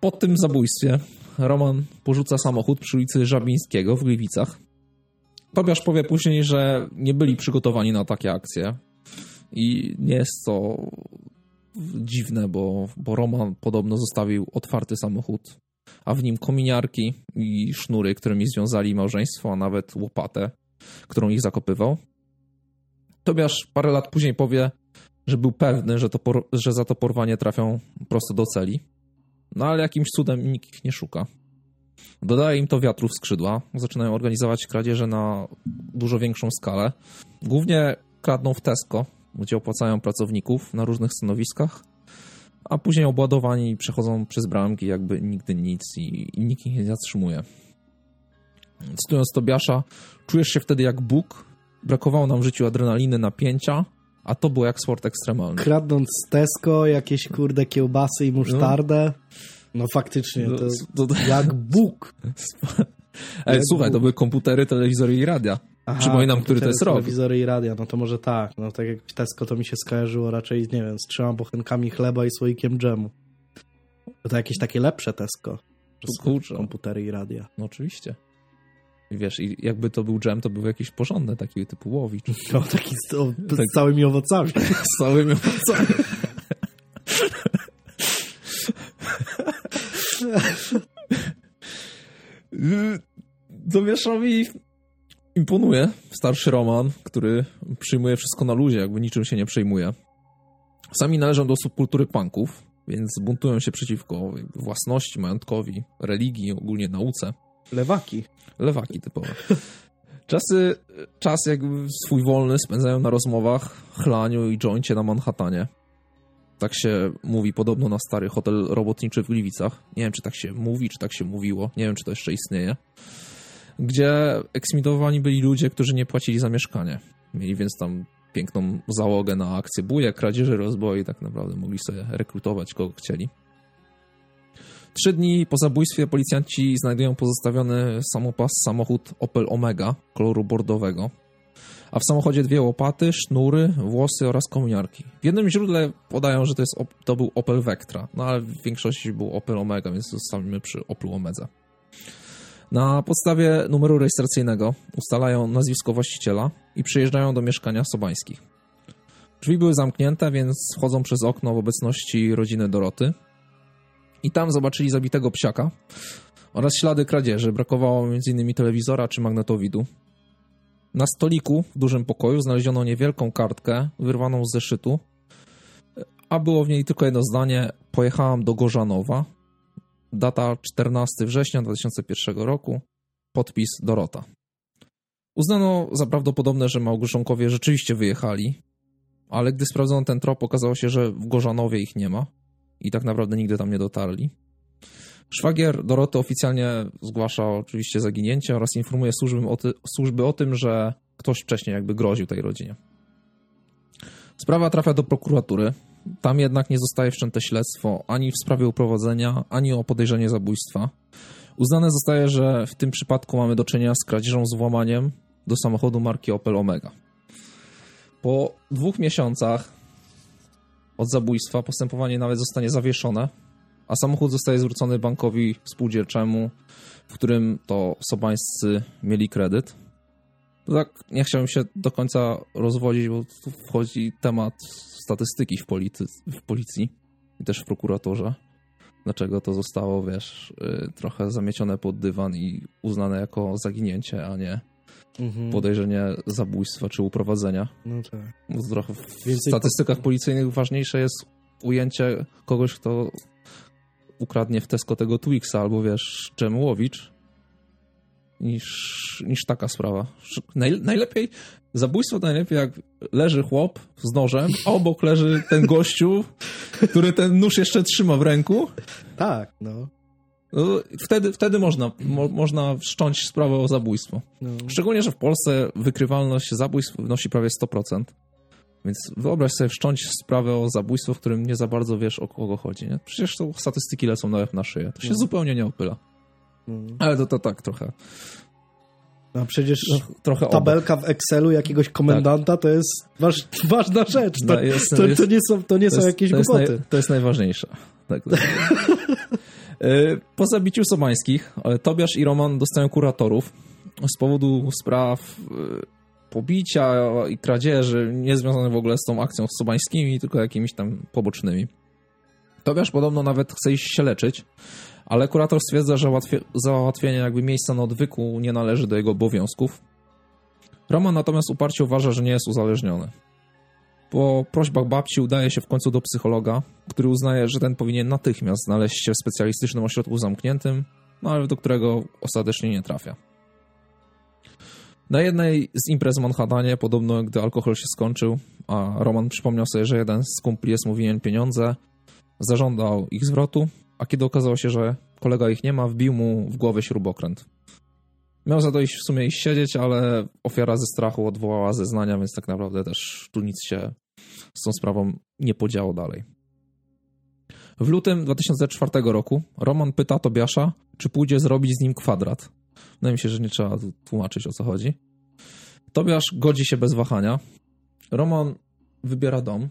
Po tym zabójstwie Roman porzuca samochód przy ulicy Żabińskiego w Gliwicach. Tobiasz powie później, że nie byli przygotowani na takie akcje i nie jest to dziwne, bo Roman podobno zostawił otwarty samochód, a w nim kominiarki i sznury, którymi związali małżeństwo, a nawet łopatę, którą ich zakopywał. Tobiasz parę lat później powie, że był pewny, że za to porwanie trafią prosto do celi. No ale jakimś cudem nikt ich nie szuka. Dodaje im to wiatru w skrzydła. Zaczynają organizować kradzieże na dużo większą skalę. Głównie kradną w Tesco, gdzie opłacają pracowników na różnych stanowiskach, a później obładowani przechodzą przez bramki jakby nigdy nic i nikt ich nie zatrzymuje. Cytując Tobiasza: czujesz się wtedy jak Bóg. Brakowało nam w życiu adrenaliny, napięcia, a to było jak sport ekstremalny. Kradnąc z Tesco jakieś kurde kiełbasy i musztardę. No faktycznie, to jak Bóg. Ej, jak słuchaj, Bóg. To były komputery, telewizory i radia. Aha, przypominam, który to jest rok. Telewizory i radia, no to może tak. No tak jak Tesco to mi się skojarzyło raczej, nie wiem, z 3 bochenkami chleba i słoikiem dżemu. To jakieś takie lepsze Tesco. Kurczę. Komputery i radia. No oczywiście. Wiesz, i jakby to był dżem, to był jakiś porządny, taki typu łowicz. No, taki z całymi owocami. Z całymi owocami. Tobiaszowi imponuje starszy Roman, który przyjmuje wszystko na luzie, jakby niczym się nie przejmuje. Sami należą do subkultury punków, więc buntują się przeciwko własności, majątkowi, religii, ogólnie nauce. Lewaki typowe. Czas jakby swój wolny spędzają na rozmowach, chlaniu i joincie na Manhattanie. Tak się mówi podobno na stary hotel robotniczy w Gliwicach. Nie wiem, czy tak się mówi, czy tak się mówiło. Nie wiem, czy to jeszcze istnieje. Gdzie eksmitowani byli ludzie, którzy nie płacili za mieszkanie. Mieli więc tam piękną załogę na akcje bujek, kradzieży, rozboje i tak naprawdę mogli sobie rekrutować, kogo chcieli. 3 dni po zabójstwie policjanci znajdują pozostawiony samopas samochód Opel Omega koloru bordowego, a w samochodzie 2 łopaty, sznury, włosy oraz kominiarki. W jednym źródle podają, że to był Opel Vectra, no ale w większości był Opel Omega, więc zostawimy przy Opelu Omedze. Na podstawie numeru rejestracyjnego ustalają nazwisko właściciela i przyjeżdżają do mieszkania Sobańskich. Drzwi były zamknięte, więc wchodzą przez okno w obecności rodziny Doroty i tam zobaczyli zabitego psiaka oraz ślady kradzieży. Brakowało m.in. telewizora czy magnetowidu. Na stoliku w dużym pokoju znaleziono niewielką kartkę wyrwaną z zeszytu, a było w niej tylko jedno zdanie: pojechałam do Gorzanowa, data 14 września 2001 roku, podpis Dorota. Uznano za prawdopodobne, że Małgorzonkowie rzeczywiście wyjechali, ale gdy sprawdzono ten trop, okazało się, że w Gorzanowie ich nie ma i tak naprawdę nigdy tam nie dotarli. Szwagier Doroty oficjalnie zgłasza oczywiście zaginięcie oraz informuje służby o tym, że ktoś wcześniej jakby groził tej rodzinie. Sprawa trafia do prokuratury. Tam jednak nie zostaje wszczęte śledztwo ani w sprawie uprowadzenia, ani o podejrzenie zabójstwa. Uznane zostaje, że w tym przypadku mamy do czynienia z kradzieżą z włamaniem do samochodu marki Opel Omega. Po 2 miesiącach od zabójstwa postępowanie nawet zostanie zawieszone, a samochód zostaje zwrócony bankowi spółdzielczemu, w którym to Sobańscy mieli kredyt. No tak, nie chciałem się do końca rozwodzić, bo tu wchodzi temat statystyki w policji i też w prokuraturze. Dlaczego to zostało, wiesz, trochę zamiecione pod dywan i uznane jako zaginięcie, a nie podejrzenie zabójstwa czy uprowadzenia. No tak. Trochę w statystykach policyjnych ważniejsze jest ujęcie kogoś, kto ukradnie w Tesco tego Twixa albo, wiesz, Dżemłowicz, niż taka sprawa. Najlepiej, zabójstwo najlepiej jak leży chłop z nożem, a obok leży ten gościu, który ten nóż jeszcze trzyma w ręku. Tak, no. Wtedy można wszcząć sprawę o zabójstwo. No. Szczególnie, że w Polsce wykrywalność zabójstw wynosi prawie 100%. Więc wyobraź sobie wszcząć sprawę o zabójstwo, w którym nie za bardzo wiesz, o kogo chodzi. Nie? Przecież to statystyki lecą na łeb na szyję. To się zupełnie nie opyla. Ale to tak trochę. No przecież trochę tabelka w Excelu jakiegoś komendanta, tak, to jest ważna rzecz. To nie są jakieś głupoty. To jest najważniejsze. Tak, Po zabiciu Sobańskich Tobiasz i Roman dostają kuratorów z powodu spraw pobicia i kradzieży niezwiązanych w ogóle z tą akcją z Sobańskimi, tylko jakimiś tam pobocznymi. Tobiasz podobno nawet chce iść się leczyć, ale kurator stwierdza, że załatwienie jakby miejsca na odwyku nie należy do jego obowiązków. Roman natomiast uparcie uważa, że nie jest uzależniony. Po prośbach babci udaje się w końcu do psychologa, który uznaje, że ten powinien natychmiast znaleźć się w specjalistycznym ośrodku zamkniętym, no ale do którego ostatecznie nie trafia. Na jednej z imprez w Manhattanie, podobno gdy alkohol się skończył, a Roman przypomniał sobie, że jeden z kumpli jest mu winien pieniądze, zażądał ich zwrotu, a kiedy okazało się, że kolega ich nie ma, wbił mu w głowę śrubokręt. Miał za to iść w sumie i siedzieć, ale ofiara ze strachu odwołała zeznania, więc tak naprawdę też tu nic się z tą sprawą nie podziało dalej. W lutym 2004 roku Roman pyta Tobiasza, czy pójdzie zrobić z nim kwadrat. Wydaje mi się, że nie trzeba tłumaczyć, o co chodzi. Tobiasz godzi się bez wahania. Roman wybiera dom.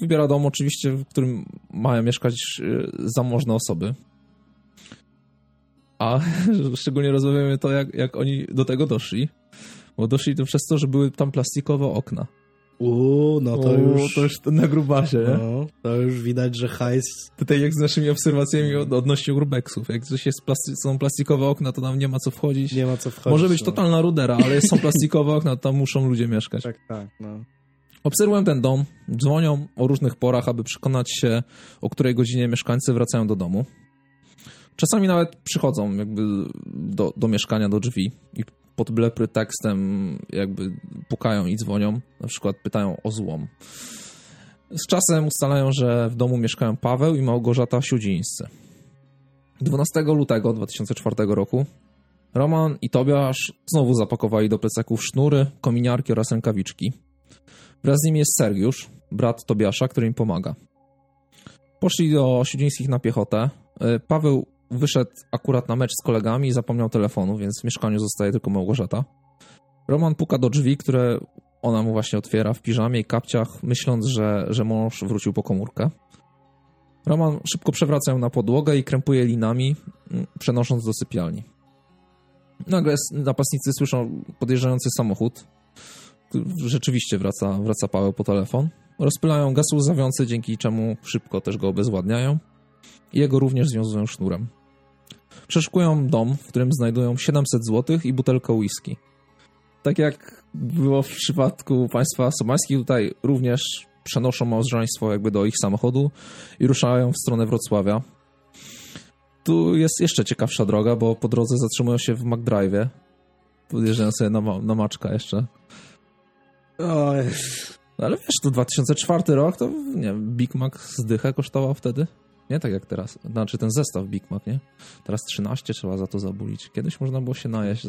Wybiera dom oczywiście, w którym mają mieszkać zamożne osoby. A szczególnie rozumiemy to, jak oni do tego doszli. Bo doszli to przez to, że były tam plastikowe okna. To już na grubasie. No, to już widać, że hajs... Tutaj jak z naszymi obserwacjami odnośnie urbexów. Jak coś jest są plastikowe okna, to tam nie ma co wchodzić. Nie ma co wchodzić. Może być totalna rudera, ale są plastikowe okna, to tam muszą ludzie mieszkać. Tak, no. Obserwuję ten dom, dzwonią o różnych porach, aby przekonać się, o której godzinie mieszkańcy wracają do domu. Czasami nawet przychodzą jakby do mieszkania, do drzwi i pod byle pretekstem jakby pukają i dzwonią, na przykład pytają o złom. Z czasem ustalają, że w domu mieszkają Paweł i Małgorzata Siudzińscy. 12 lutego 2004 roku Roman i Tobiasz znowu zapakowali do plecaków sznury, kominiarki oraz rękawiczki. Wraz z nim jest Sergiusz, brat Tobiasza, który im pomaga. Poszli do Siudzińskich na piechotę. Paweł wyszedł akurat na mecz z kolegami i zapomniał telefonu, więc w mieszkaniu zostaje tylko Małgorzata. Roman puka do drzwi, które ona mu właśnie otwiera w piżamie i kapciach, myśląc, że mąż wrócił po komórkę. Roman szybko przewraca ją na podłogę i krępuje linami, przenosząc do sypialni. Nagle napastnicy słyszą podjeżdżający samochód. Rzeczywiście wraca Paweł po telefon. Rozpylają gaz łzawiący, dzięki czemu szybko też go obezwładniają. I jego również związują sznurem. Przeszukują dom, w którym znajdują 700 zł i butelkę whisky. Tak jak było w przypadku państwa Sobańskich, tutaj również przenoszą małżeństwo jakby do ich samochodu i ruszają w stronę Wrocławia. Tu jest jeszcze ciekawsza droga, bo po drodze zatrzymują się w McDrive'ie. Podjeżdżają sobie na maczka jeszcze. Oj. Ale wiesz, to 2004 rok, to nie wiem, Big Mac z dychę kosztował wtedy? Nie tak jak teraz. Znaczy ten zestaw Big Mac, nie? Teraz 13 trzeba za to zabulić. Kiedyś można było się najeść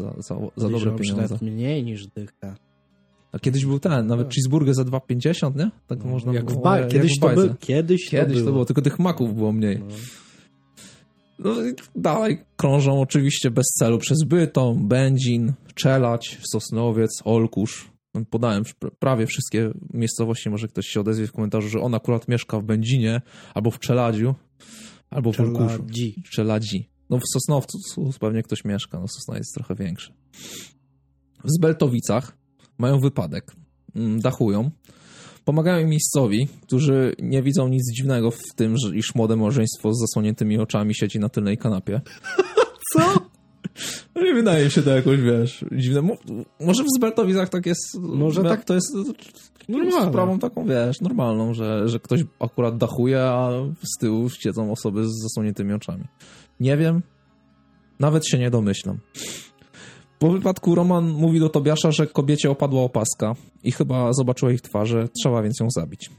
za dobre pieniądze. Mniej niż dycha. A kiedyś był ten, nawet cheeseburger za 2,50, nie? Tak no, można jak było. Kiedyś to było, tylko tych maków było mniej. No i dalej krążą oczywiście bez celu przez Bytom, Będzin, Czeladź, Sosnowiec, Olkusz. Podałem prawie wszystkie miejscowości, może ktoś się odezwie w komentarzu, że on akurat mieszka w Będzinie, albo w Czeladziu, albo w Olkuszu. Czeladzi. No w Sosnowcu pewnie ktoś mieszka, no Sosna jest trochę większa. W Zbeltowicach mają wypadek, dachują. Pomagają im miejscowi, którzy nie widzą nic dziwnego w tym, iż młode małżeństwo z zasłoniętymi oczami siedzi na tylnej kanapie. Co? Nie wydaje się to jakoś, wiesz, dziwne. Może w Zbeltowicach tak jest. Może tak to jest sprawą taką, wiesz, normalną, że ktoś akurat dachuje, a z tyłu siedzą osoby z zasłoniętymi oczami. Nie wiem, nawet się nie domyślam. Po wypadku Roman mówi do Tobiasza, że kobiecie opadła opaska i chyba zobaczyła ich twarze, trzeba więc ją zabić.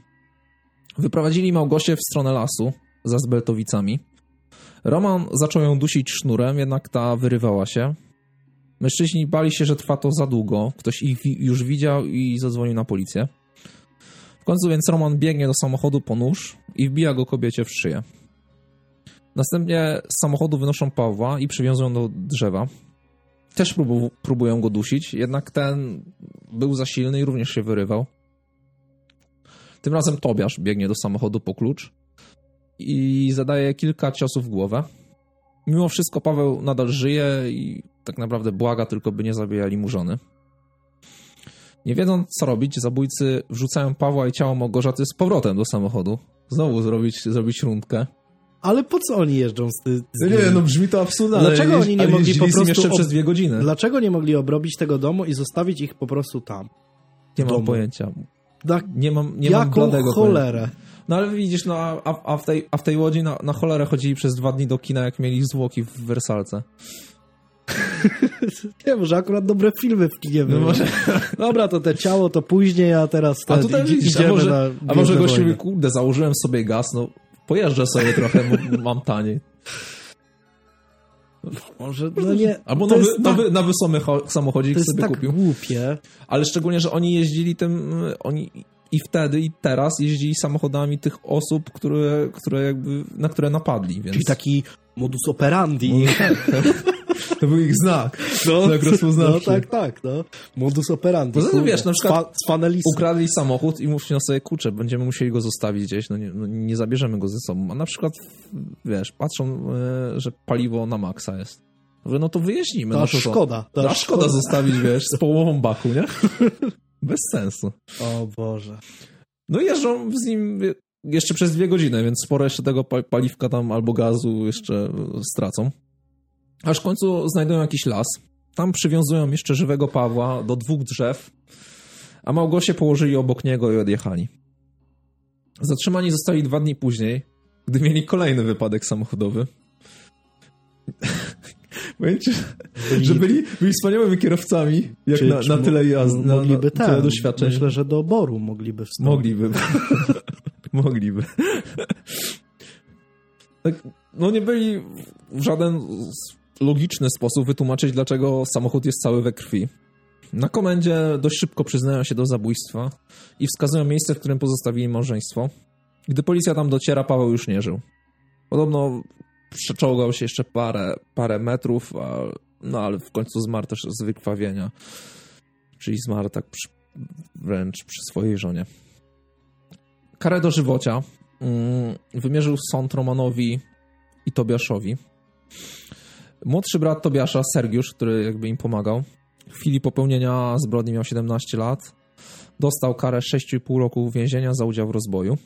Wyprowadzili Małgosię w stronę lasu za Zbeltowicami. Roman zaczął ją dusić sznurem, jednak ta wyrywała się. Mężczyźni bali się, że trwa to za długo. Ktoś ich już widział i zadzwonił na policję. W końcu więc Roman biegnie do samochodu po nóż i wbija go kobiecie w szyję. Następnie z samochodu wynoszą Pawła i przywiązują do drzewa. Też próbują go dusić, jednak ten był za silny i również się wyrywał. Tym razem Tobiasz biegnie do samochodu po klucz i zadaje kilka ciosów w głowę. Mimo wszystko Paweł nadal żyje i tak naprawdę błaga tylko, by nie zabijali mu żony. Nie wiedząc co robić, zabójcy wrzucają Pawła i ciało Małgorzaty z powrotem do samochodu. Znowu zrobić rundkę. Ale po co oni jeżdżą z nie, no brzmi to absurdalnie. Dlaczego oni nie mogli po prostu jeszcze przez 2 godziny? Dlaczego nie mogli obrobić tego domu i zostawić ich po prostu tam? Nie mam pojęcia. Nie mam bladego cholerę. Pojęcia. No ale widzisz, no a w tej Łodzi na cholerę chodzili przez 2 dni do kina, jak mieli zwłoki w Wersalce. Nie, może akurat dobre filmy w kinie były. No może... Dobra, to te ciało to później, a teraz... A tutaj widzisz, a może gościu mówi, kurde, założyłem sobie gaz, no pojeżdżę sobie trochę, mam taniej. Może no nie. Albo na wysomy samochodzik sobie tak kupił. To jest tak głupie. Ale szczególnie, że oni jeździli oni i wtedy, i teraz jeździli samochodami tych osób, które jakby, na które napadli. Więc... Czyli taki modus operandi. To był ich znak. No tak. Modus operandi. No wiesz, na przykład ukradli samochód i mówili sobie, kurczę, będziemy musieli go zostawić gdzieś, no nie zabierzemy go ze sobą. A na przykład, wiesz, patrzą, że paliwo na maksa jest. Mówię, no to wyjeździmy. Szkoda zostawić, wiesz, z połową baku, nie? Bez sensu. O Boże. No jeżdżą z nim jeszcze przez 2 godziny, więc sporo jeszcze tego paliwka tam albo gazu jeszcze stracą. Aż w końcu znajdują jakiś las. Tam przywiązują jeszcze żywego Pawła do 2 drzew, a Małgosię położyli obok niego i odjechali. Zatrzymani zostali 2 dni później, gdy mieli kolejny wypadek samochodowy. Że byli wspaniałymi kierowcami, jak na tyle jazd, na tyle doświadczeń. Myślę, że do oboru mogliby wstąpić. Mogliby. Tak, no nie byli w żaden logiczny sposób wytłumaczyć, dlaczego samochód jest cały we krwi. Na komendzie dość szybko przyznają się do zabójstwa i wskazują miejsce, w którym pozostawili małżeństwo. Gdy policja tam dociera, Paweł już nie żył. Podobno przeczołgał się jeszcze parę metrów, no ale w końcu zmarł też z wykrwawienia. Czyli zmarł tak wręcz przy swojej żonie. Karę dożywocia wymierzył sąd Romanowi i Tobiaszowi. Młodszy brat Tobiasza, Sergiusz, który jakby im pomagał, w chwili popełnienia zbrodni miał 17 lat. Dostał karę 6,5 roku więzienia za udział w rozboju.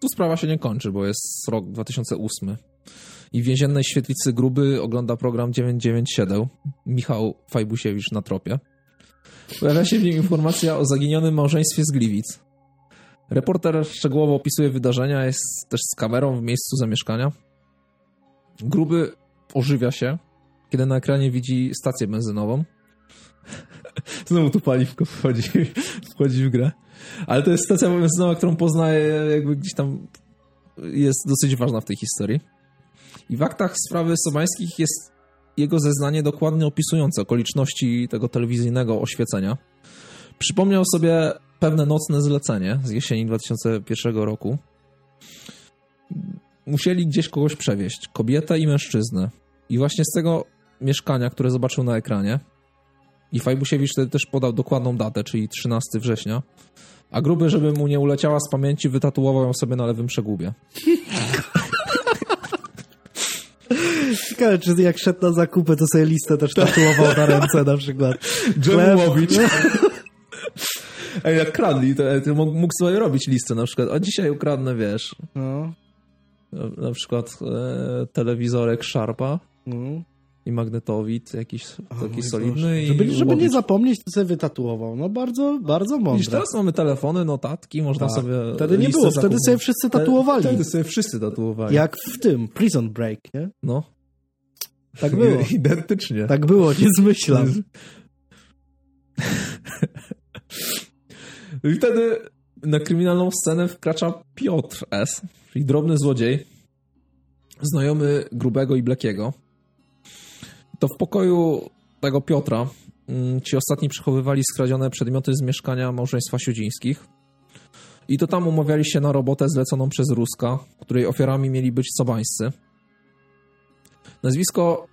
Tu sprawa się nie kończy, bo jest rok 2008 i w więziennej świetlicy Gruby ogląda program 997 Michał Fajbusiewicz na tropie. Pojawia się w nim informacja o zaginionym małżeństwie z Gliwic. Reporter szczegółowo opisuje wydarzenia, jest też z kamerą w miejscu zamieszkania. Gruby ożywia się, kiedy na ekranie widzi stację benzynową. Znowu tu paliwko wchodzi w grę. Ale to jest stacja benzynowa, którą poznaje, jakby gdzieś tam jest dosyć ważna w tej historii. I w aktach sprawy Sobańskich jest jego zeznanie dokładnie opisujące okoliczności tego telewizyjnego oświecenia. Przypomniał sobie pewne nocne zlecenie z jesieni 2001 roku. Musieli gdzieś kogoś przewieźć, kobietę i mężczyznę. I właśnie z tego mieszkania, które zobaczył na ekranie, i Fajbusiewicz wtedy też podał dokładną datę, czyli 13 września. A Gruby, żeby mu nie uleciała z pamięci, wytatuował ją sobie na lewym przegubie. Ciekawe, czy jak szedł na zakupy, to sobie listę też tatuował na ręce na przykład. Dżemowicz. Ej, jak kradli, to mógł sobie robić listę na przykład. A dzisiaj ukradnę, wiesz. No. Na przykład telewizorek Sharpa. No. I magnetowid jakiś taki solidny. I żeby nie zapomnieć, to sobie wytatuował. No bardzo, bardzo mądre. I teraz mamy telefony, notatki, można sobie... Wtedy nie było, wtedy sobie wszyscy tatuowali. Wtedy sobie wszyscy tatuowali. Jak w tym, Prison Break, nie? No. Tak było. Identycznie. Tak było, nie zmyślam. I wtedy na kryminalną scenę wkracza Piotr S., czyli drobny złodziej, znajomy Grubego i Blackiego. To w pokoju tego Piotra ci ostatni przechowywali skradzione przedmioty z mieszkania małżeństwa Siudzińskich i to tam umawiali się na robotę zleconą przez Ruska, której ofiarami mieli być Sobańscy. Nazwisko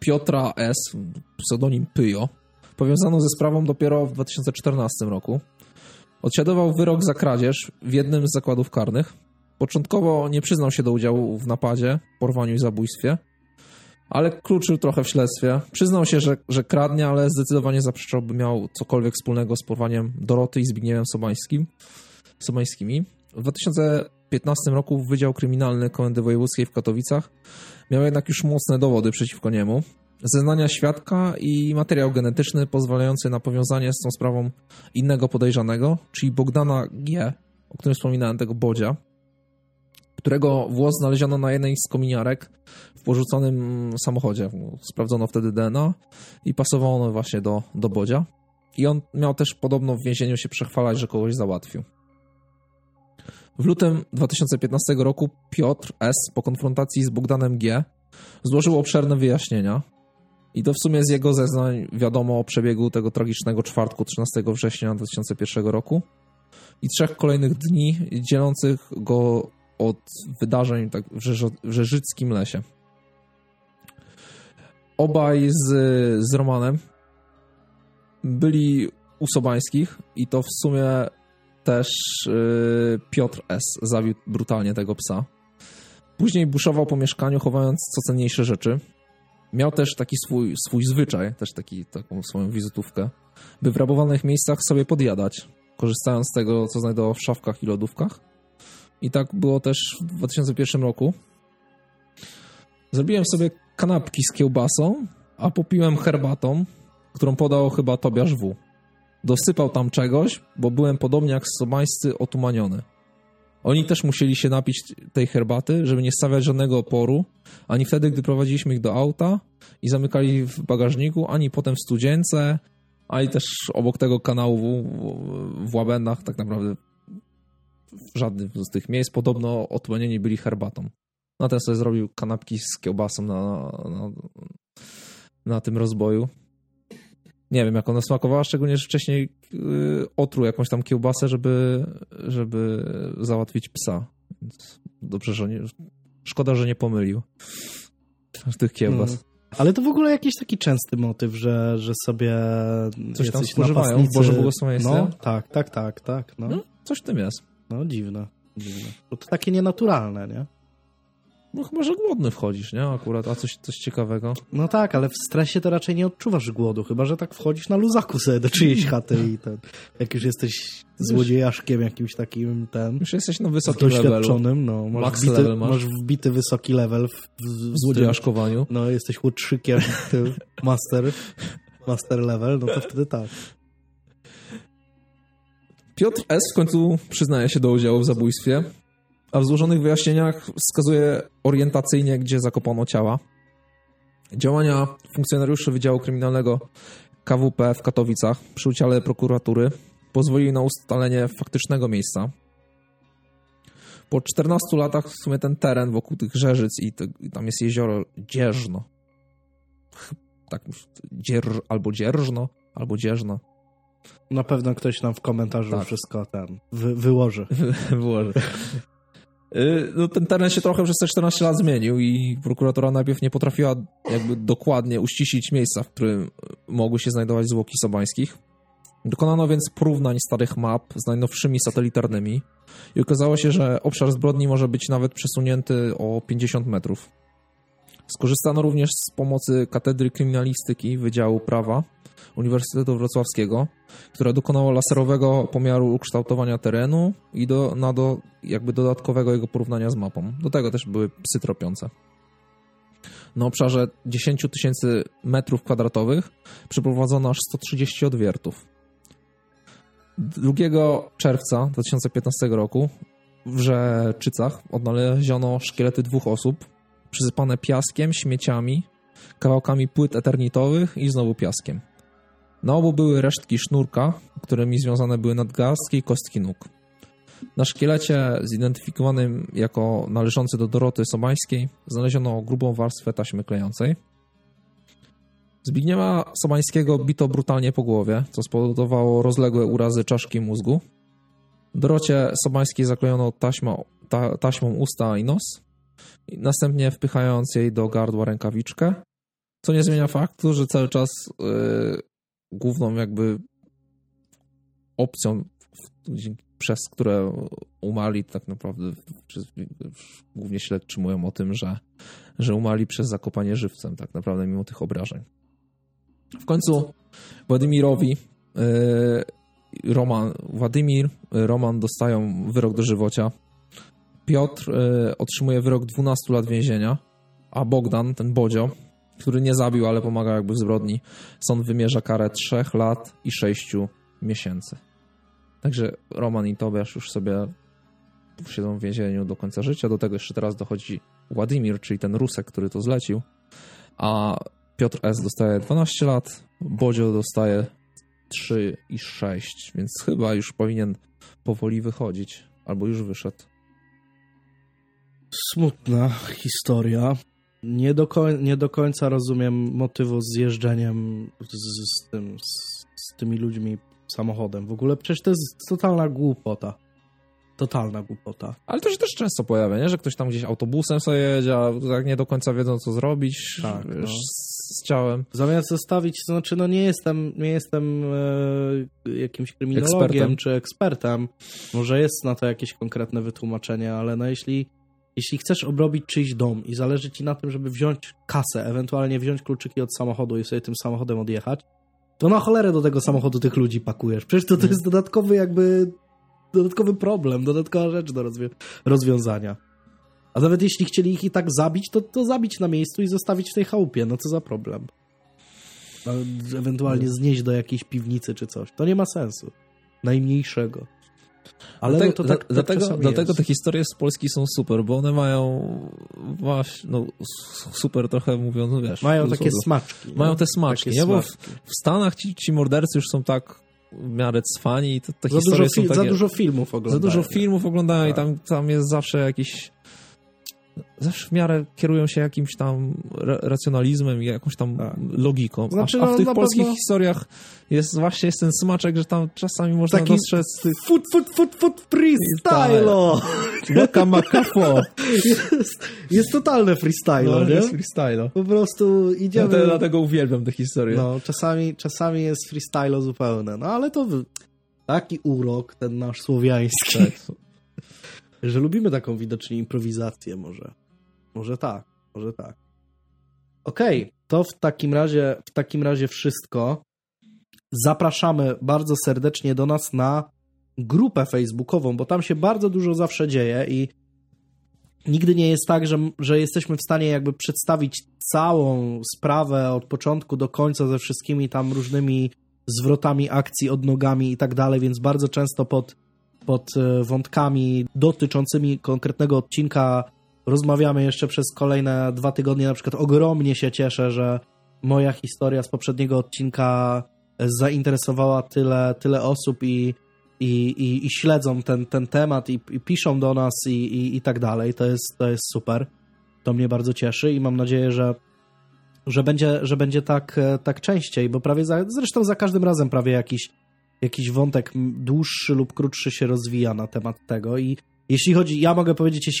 Piotra S., pseudonim Pyjo, powiązano ze sprawą dopiero w 2014 roku. Odsiadował wyrok za kradzież w jednym z zakładów karnych. Początkowo nie przyznał się do udziału w napadzie, porwaniu i zabójstwie, ale kluczył trochę w śledztwie. Przyznał się, że kradnie, ale zdecydowanie zaprzeczał, by miał cokolwiek wspólnego z porwaniem Doroty i Zbigniewem Sobańskimi. W 2015 roku Wydział Kryminalny Komendy Wojewódzkiej w Katowicach miał jednak już mocne dowody przeciwko niemu. Zeznania świadka i materiał genetyczny pozwalający na powiązanie z tą sprawą innego podejrzanego, czyli Bogdana G., o którym wspominałem, tego Bodzia, którego włos znaleziono na jednej z kominiarek w porzuconym samochodzie. Sprawdzono wtedy DNA i pasowało ono właśnie do Bodzia. I on miał też podobno w więzieniu się przechwalać, że kogoś załatwił. W lutym 2015 roku Piotr S. po konfrontacji z Bogdanem G. złożył obszerne wyjaśnienia. I to w sumie z jego zeznań wiadomo o przebiegu tego tragicznego czwartku 13 września 2001 roku i 3 kolejnych dni dzielących go od wydarzeń tak w Rzeczyckim lesie. Obaj z Romanem byli u Sobańskich i to w sumie też Piotr S. zabił brutalnie tego psa. Później buszował po mieszkaniu, chowając co cenniejsze rzeczy. Miał też taki swój zwyczaj, też taką swoją wizytówkę, by w rabowanych miejscach sobie podjadać, korzystając z tego, co znajdował w szafkach i lodówkach. I tak było też w 2001 roku. Zrobiłem sobie kanapki z kiełbasą, a popiłem herbatą, którą podał chyba Tobiasz W. Dosypał tam czegoś, bo byłem podobnie jak Sobańscy otumaniony. Oni też musieli się napić tej herbaty, żeby nie stawiać żadnego oporu, ani wtedy, gdy prowadziliśmy ich do auta i zamykali w bagażniku, ani potem w studzience, ani też obok tego kanału w Łabędach tak naprawdę. W żadnym z tych miejsc podobno otumanieni byli herbatą. No teraz sobie zrobił kanapki z kiełbasą na tym rozboju. Nie wiem, jak ona smakowała, szczególnie, że wcześniej otruł jakąś tam kiełbasę, żeby załatwić psa. Więc dobrze, że nie, szkoda, że nie pomylił tych kiełbas. Ale to w ogóle jakiś taki częsty motyw, że sobie coś tam spożywają. Boże błogosławieństwo. No, tak. No. No, coś w tym jest. No, dziwne. To takie nienaturalne, nie? No chyba, że głodny wchodzisz, nie? Akurat, a coś ciekawego. No tak, ale w stresie to raczej nie odczuwasz głodu, chyba, że tak wchodzisz na luzaku sobie do czyjejś chaty i ten, jak już jesteś złodziejaszkiem jakimś takim, ten... Już jesteś na wysokim doświadczonym levelu. No, masz wbity wysoki level w złodziejaszkowaniu. No, jesteś łotrzykiem, ty master level, no to wtedy tak. Piotr S. w końcu przyznaje się do udziału w zabójstwie, a w złożonych wyjaśnieniach wskazuje orientacyjnie, gdzie zakopano ciała. Działania funkcjonariuszy Wydziału Kryminalnego KWP w Katowicach przy udziale prokuratury pozwoliły na ustalenie faktycznego miejsca. Po 14 latach w sumie ten teren wokół tych Rzeczyc i tam jest jezioro Dzierżno. Tak, albo Dzierżno. Na pewno ktoś nam w komentarzu tak wszystko tam wyłoży. Wyłoży. No, ten teren się trochę przez te 14 lat zmienił i prokuratura najpierw nie potrafiła jakby dokładnie uściślić miejsca, w którym mogły się znajdować zwłoki Sobańskich. Dokonano więc porównań starych map z najnowszymi satelitarnymi i okazało się, że obszar zbrodni może być nawet przesunięty o 50 metrów. Skorzystano również z pomocy Katedry Kryminalistyki Wydziału Prawa Uniwersytetu Wrocławskiego, które dokonało laserowego pomiaru ukształtowania terenu i jakby dodatkowego jego porównania z mapą. Do tego też były psy tropiące. Na obszarze 10 tysięcy metrów kwadratowych przeprowadzono aż 130 odwiertów. 2 czerwca 2015 roku w Rzeczycach odnaleziono szkielety 2 osób przysypane piaskiem, śmieciami, kawałkami płyt eternitowych i znowu piaskiem. Na obu były resztki sznurka, którymi związane były nadgarstki i kostki nóg. Na szkielecie zidentyfikowanym jako należący do Doroty Sobańskiej znaleziono grubą warstwę taśmy klejącej. Zbigniewa Sobańskiego bito brutalnie po głowie, co spowodowało rozległe urazy czaszki mózgu. Dorocie Sobańskiej zaklejono taśmą usta i nos, następnie wpychając jej do gardła rękawiczkę, co nie zmienia faktu, że cały czas główną jakby opcją, przez które umarli tak naprawdę, głównie śledczy mówią o tym, że umarli przez zakopanie żywcem tak naprawdę mimo tych obrażeń. W końcu Władimir, Roman dostają wyrok dożywocia. Piotr otrzymuje wyrok 12 lat więzienia, a Bogdan, ten Bodzio, który nie zabił, ale pomagał jakby w zbrodni, sąd wymierza karę 3 lat i 6 miesięcy. Także Roman i Tobiasz już sobie siedzą w więzieniu do końca życia. Do tego jeszcze teraz dochodzi Władimir, czyli ten Rusek, który to zlecił, a Piotr S. dostaje 12 lat, Bodzio dostaje 3 i 6, więc chyba już powinien powoli wychodzić, albo już wyszedł. Smutna historia. Nie do końca rozumiem motywu z jeżdżeniem z tymi ludźmi samochodem. W ogóle przecież to jest totalna głupota. Totalna głupota. Ale to się też często pojawia, nie? Że ktoś tam gdzieś autobusem sobie jedzie, a tak nie do końca wiedzą, co zrobić, tak, no, z ciałem. Zamiast zostawić, to znaczy, no nie jestem jakimś kryminologiem czy ekspertem. Może jest na to jakieś konkretne wytłumaczenie, ale no jeśli chcesz obrobić czyjś dom i zależy ci na tym, żeby wziąć kasę, ewentualnie wziąć kluczyki od samochodu i sobie tym samochodem odjechać, to na cholerę do tego samochodu tych ludzi pakujesz. Przecież to jest dodatkowy jakby problem, dodatkowa rzecz do rozwiązania. A nawet jeśli chcieli ich i tak zabić, to zabić na miejscu i zostawić w tej chałupie. No co za problem. Ewentualnie znieść do jakiejś piwnicy czy coś. To nie ma sensu. Najmniejszego. Ale dlatego, no to tak dlatego te historie z Polski są super, bo one mają właśnie, no super trochę mówiąc, no wiesz. Mają takie smaczki. Mają te smaczki, nie? Bo w Stanach ci mordercy już są tak w miarę cwani i te historie są takie... Za dużo filmów oglądają. I tam jest zawsze jakiś... Zawsze w miarę kierują się jakimś tam racjonalizmem i jakąś tam logiką. Znaczy, a w tych polskich historiach jest właśnie jest ten smaczek, że tam czasami można taki dostrzec... Food freestylo! Maka jest totalne freestylo, nie? Jest freestylo. Po prostu idziemy... Dlatego uwielbiam te historie. No, czasami jest freestylo zupełne, no ale to taki urok ten nasz słowiański. Tak. że lubimy taką widocznie improwizację może. Może tak. Okej, to w takim razie wszystko. Zapraszamy bardzo serdecznie do nas na grupę facebookową, bo tam się bardzo dużo zawsze dzieje i nigdy nie jest tak, że jesteśmy w stanie jakby przedstawić całą sprawę od początku do końca ze wszystkimi tam różnymi zwrotami akcji, odnogami i tak dalej, więc bardzo często pod wątkami dotyczącymi konkretnego odcinka rozmawiamy jeszcze przez kolejne 2 tygodnie. Na przykład ogromnie się cieszę, że moja historia z poprzedniego odcinka zainteresowała tyle osób i śledzą ten temat i piszą do nas i tak dalej. To jest super. To mnie bardzo cieszy i mam nadzieję, że będzie tak częściej, bo zresztą za każdym razem prawie jakiś wątek dłuższy lub krótszy się rozwija na temat tego i jeśli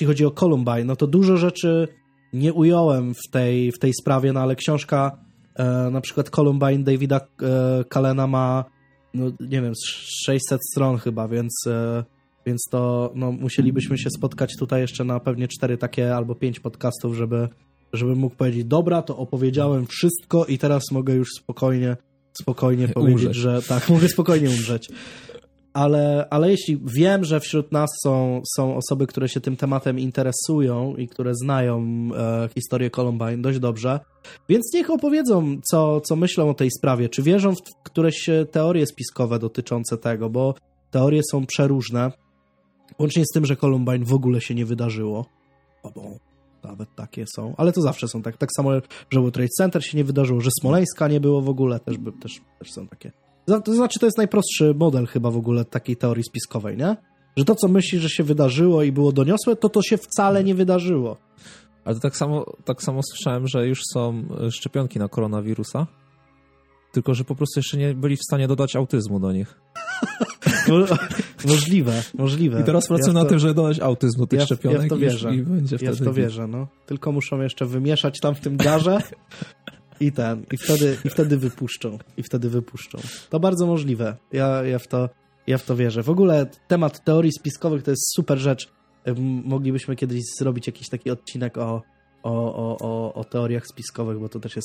chodzi o Columbine, no to dużo rzeczy nie ująłem w tej sprawie, no ale książka na przykład Columbine Davida Cullena ma, no nie wiem, 600 stron chyba, więc to no, musielibyśmy się spotkać tutaj jeszcze na pewnie 4 takie albo 5 podcastów, żebym mógł powiedzieć, dobra, to opowiedziałem wszystko i teraz mogę już spokojnie powiedzieć, że tak, mogę spokojnie umrzeć. Ale jeśli wiem, że wśród nas są osoby, które się tym tematem interesują i które znają historię Columbine dość dobrze, więc niech opowiedzą, co myślą o tej sprawie. Czy wierzą w któreś teorie spiskowe dotyczące tego, bo teorie są przeróżne, łącznie z tym, że Columbine w ogóle się nie wydarzyło. Bo nawet takie są, ale to zawsze są tak samo, że World Trade Center się nie wydarzyło, że Smoleńska nie było w ogóle, też są takie. To znaczy, to jest najprostszy model chyba w ogóle takiej teorii spiskowej, nie? Że to, co myślisz, że się wydarzyło i było doniosłe, to się wcale nie wydarzyło. Ale to tak samo słyszałem, że już są szczepionki na koronawirusa, tylko że po prostu jeszcze nie byli w stanie dodać autyzmu do nich. Możliwe. I teraz pracuję na tym, żeby dodać autyzm do tych szczepionek. Ja w to wierzę. I będzie wtedy w to wierzę, no. Tylko muszą jeszcze wymieszać tam w tym garze. I wtedy wypuszczą. To bardzo możliwe. Ja w to wierzę. W ogóle temat teorii spiskowych to jest super rzecz. Moglibyśmy kiedyś zrobić jakiś taki odcinek o teoriach spiskowych, bo to też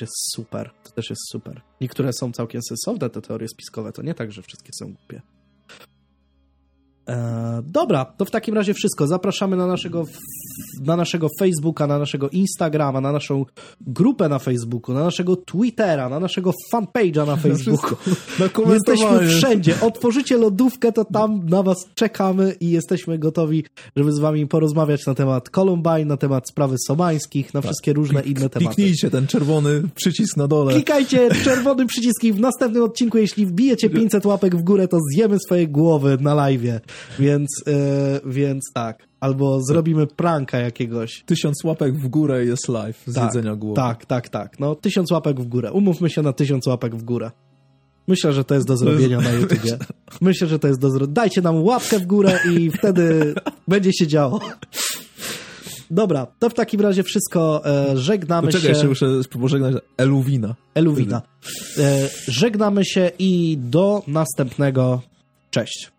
jest super. To też jest super. Niektóre są całkiem sensowne, te teorie spiskowe. To nie tak, że wszystkie są głupie. Dobra, to w takim razie wszystko. Zapraszamy na naszego Facebooka, na naszego Instagrama, na naszą grupę na Facebooku, na naszego Twittera, na naszego fanpage'a na Facebooku. Na jesteśmy wszędzie. Otworzycie lodówkę, to tam na was czekamy i jesteśmy gotowi, żeby z wami porozmawiać na temat Columbine, na temat sprawy Sobańskich, na wszystkie różne inne tematy. Kliknijcie ten czerwony przycisk na dole. Klikajcie czerwony przycisk i w następnym odcinku, jeśli wbijecie 500 łapek w górę, to zjemy swojej głowy na live'ie. Więc tak. Albo zrobimy pranka jakiegoś. 1000 łapek w górę jest live z jedzenia głowy. Tak. No 1000 łapek w górę. Umówmy się na 1000 łapek w górę. Myślę, że to jest do zrobienia na YouTubie. Dajcie nam łapkę w górę i wtedy będzie się działo. Dobra, to w takim razie wszystko. Żegnamy się. Czekaj, muszę pożegnać. Eluwina. Żegnamy się i do następnego. Cześć.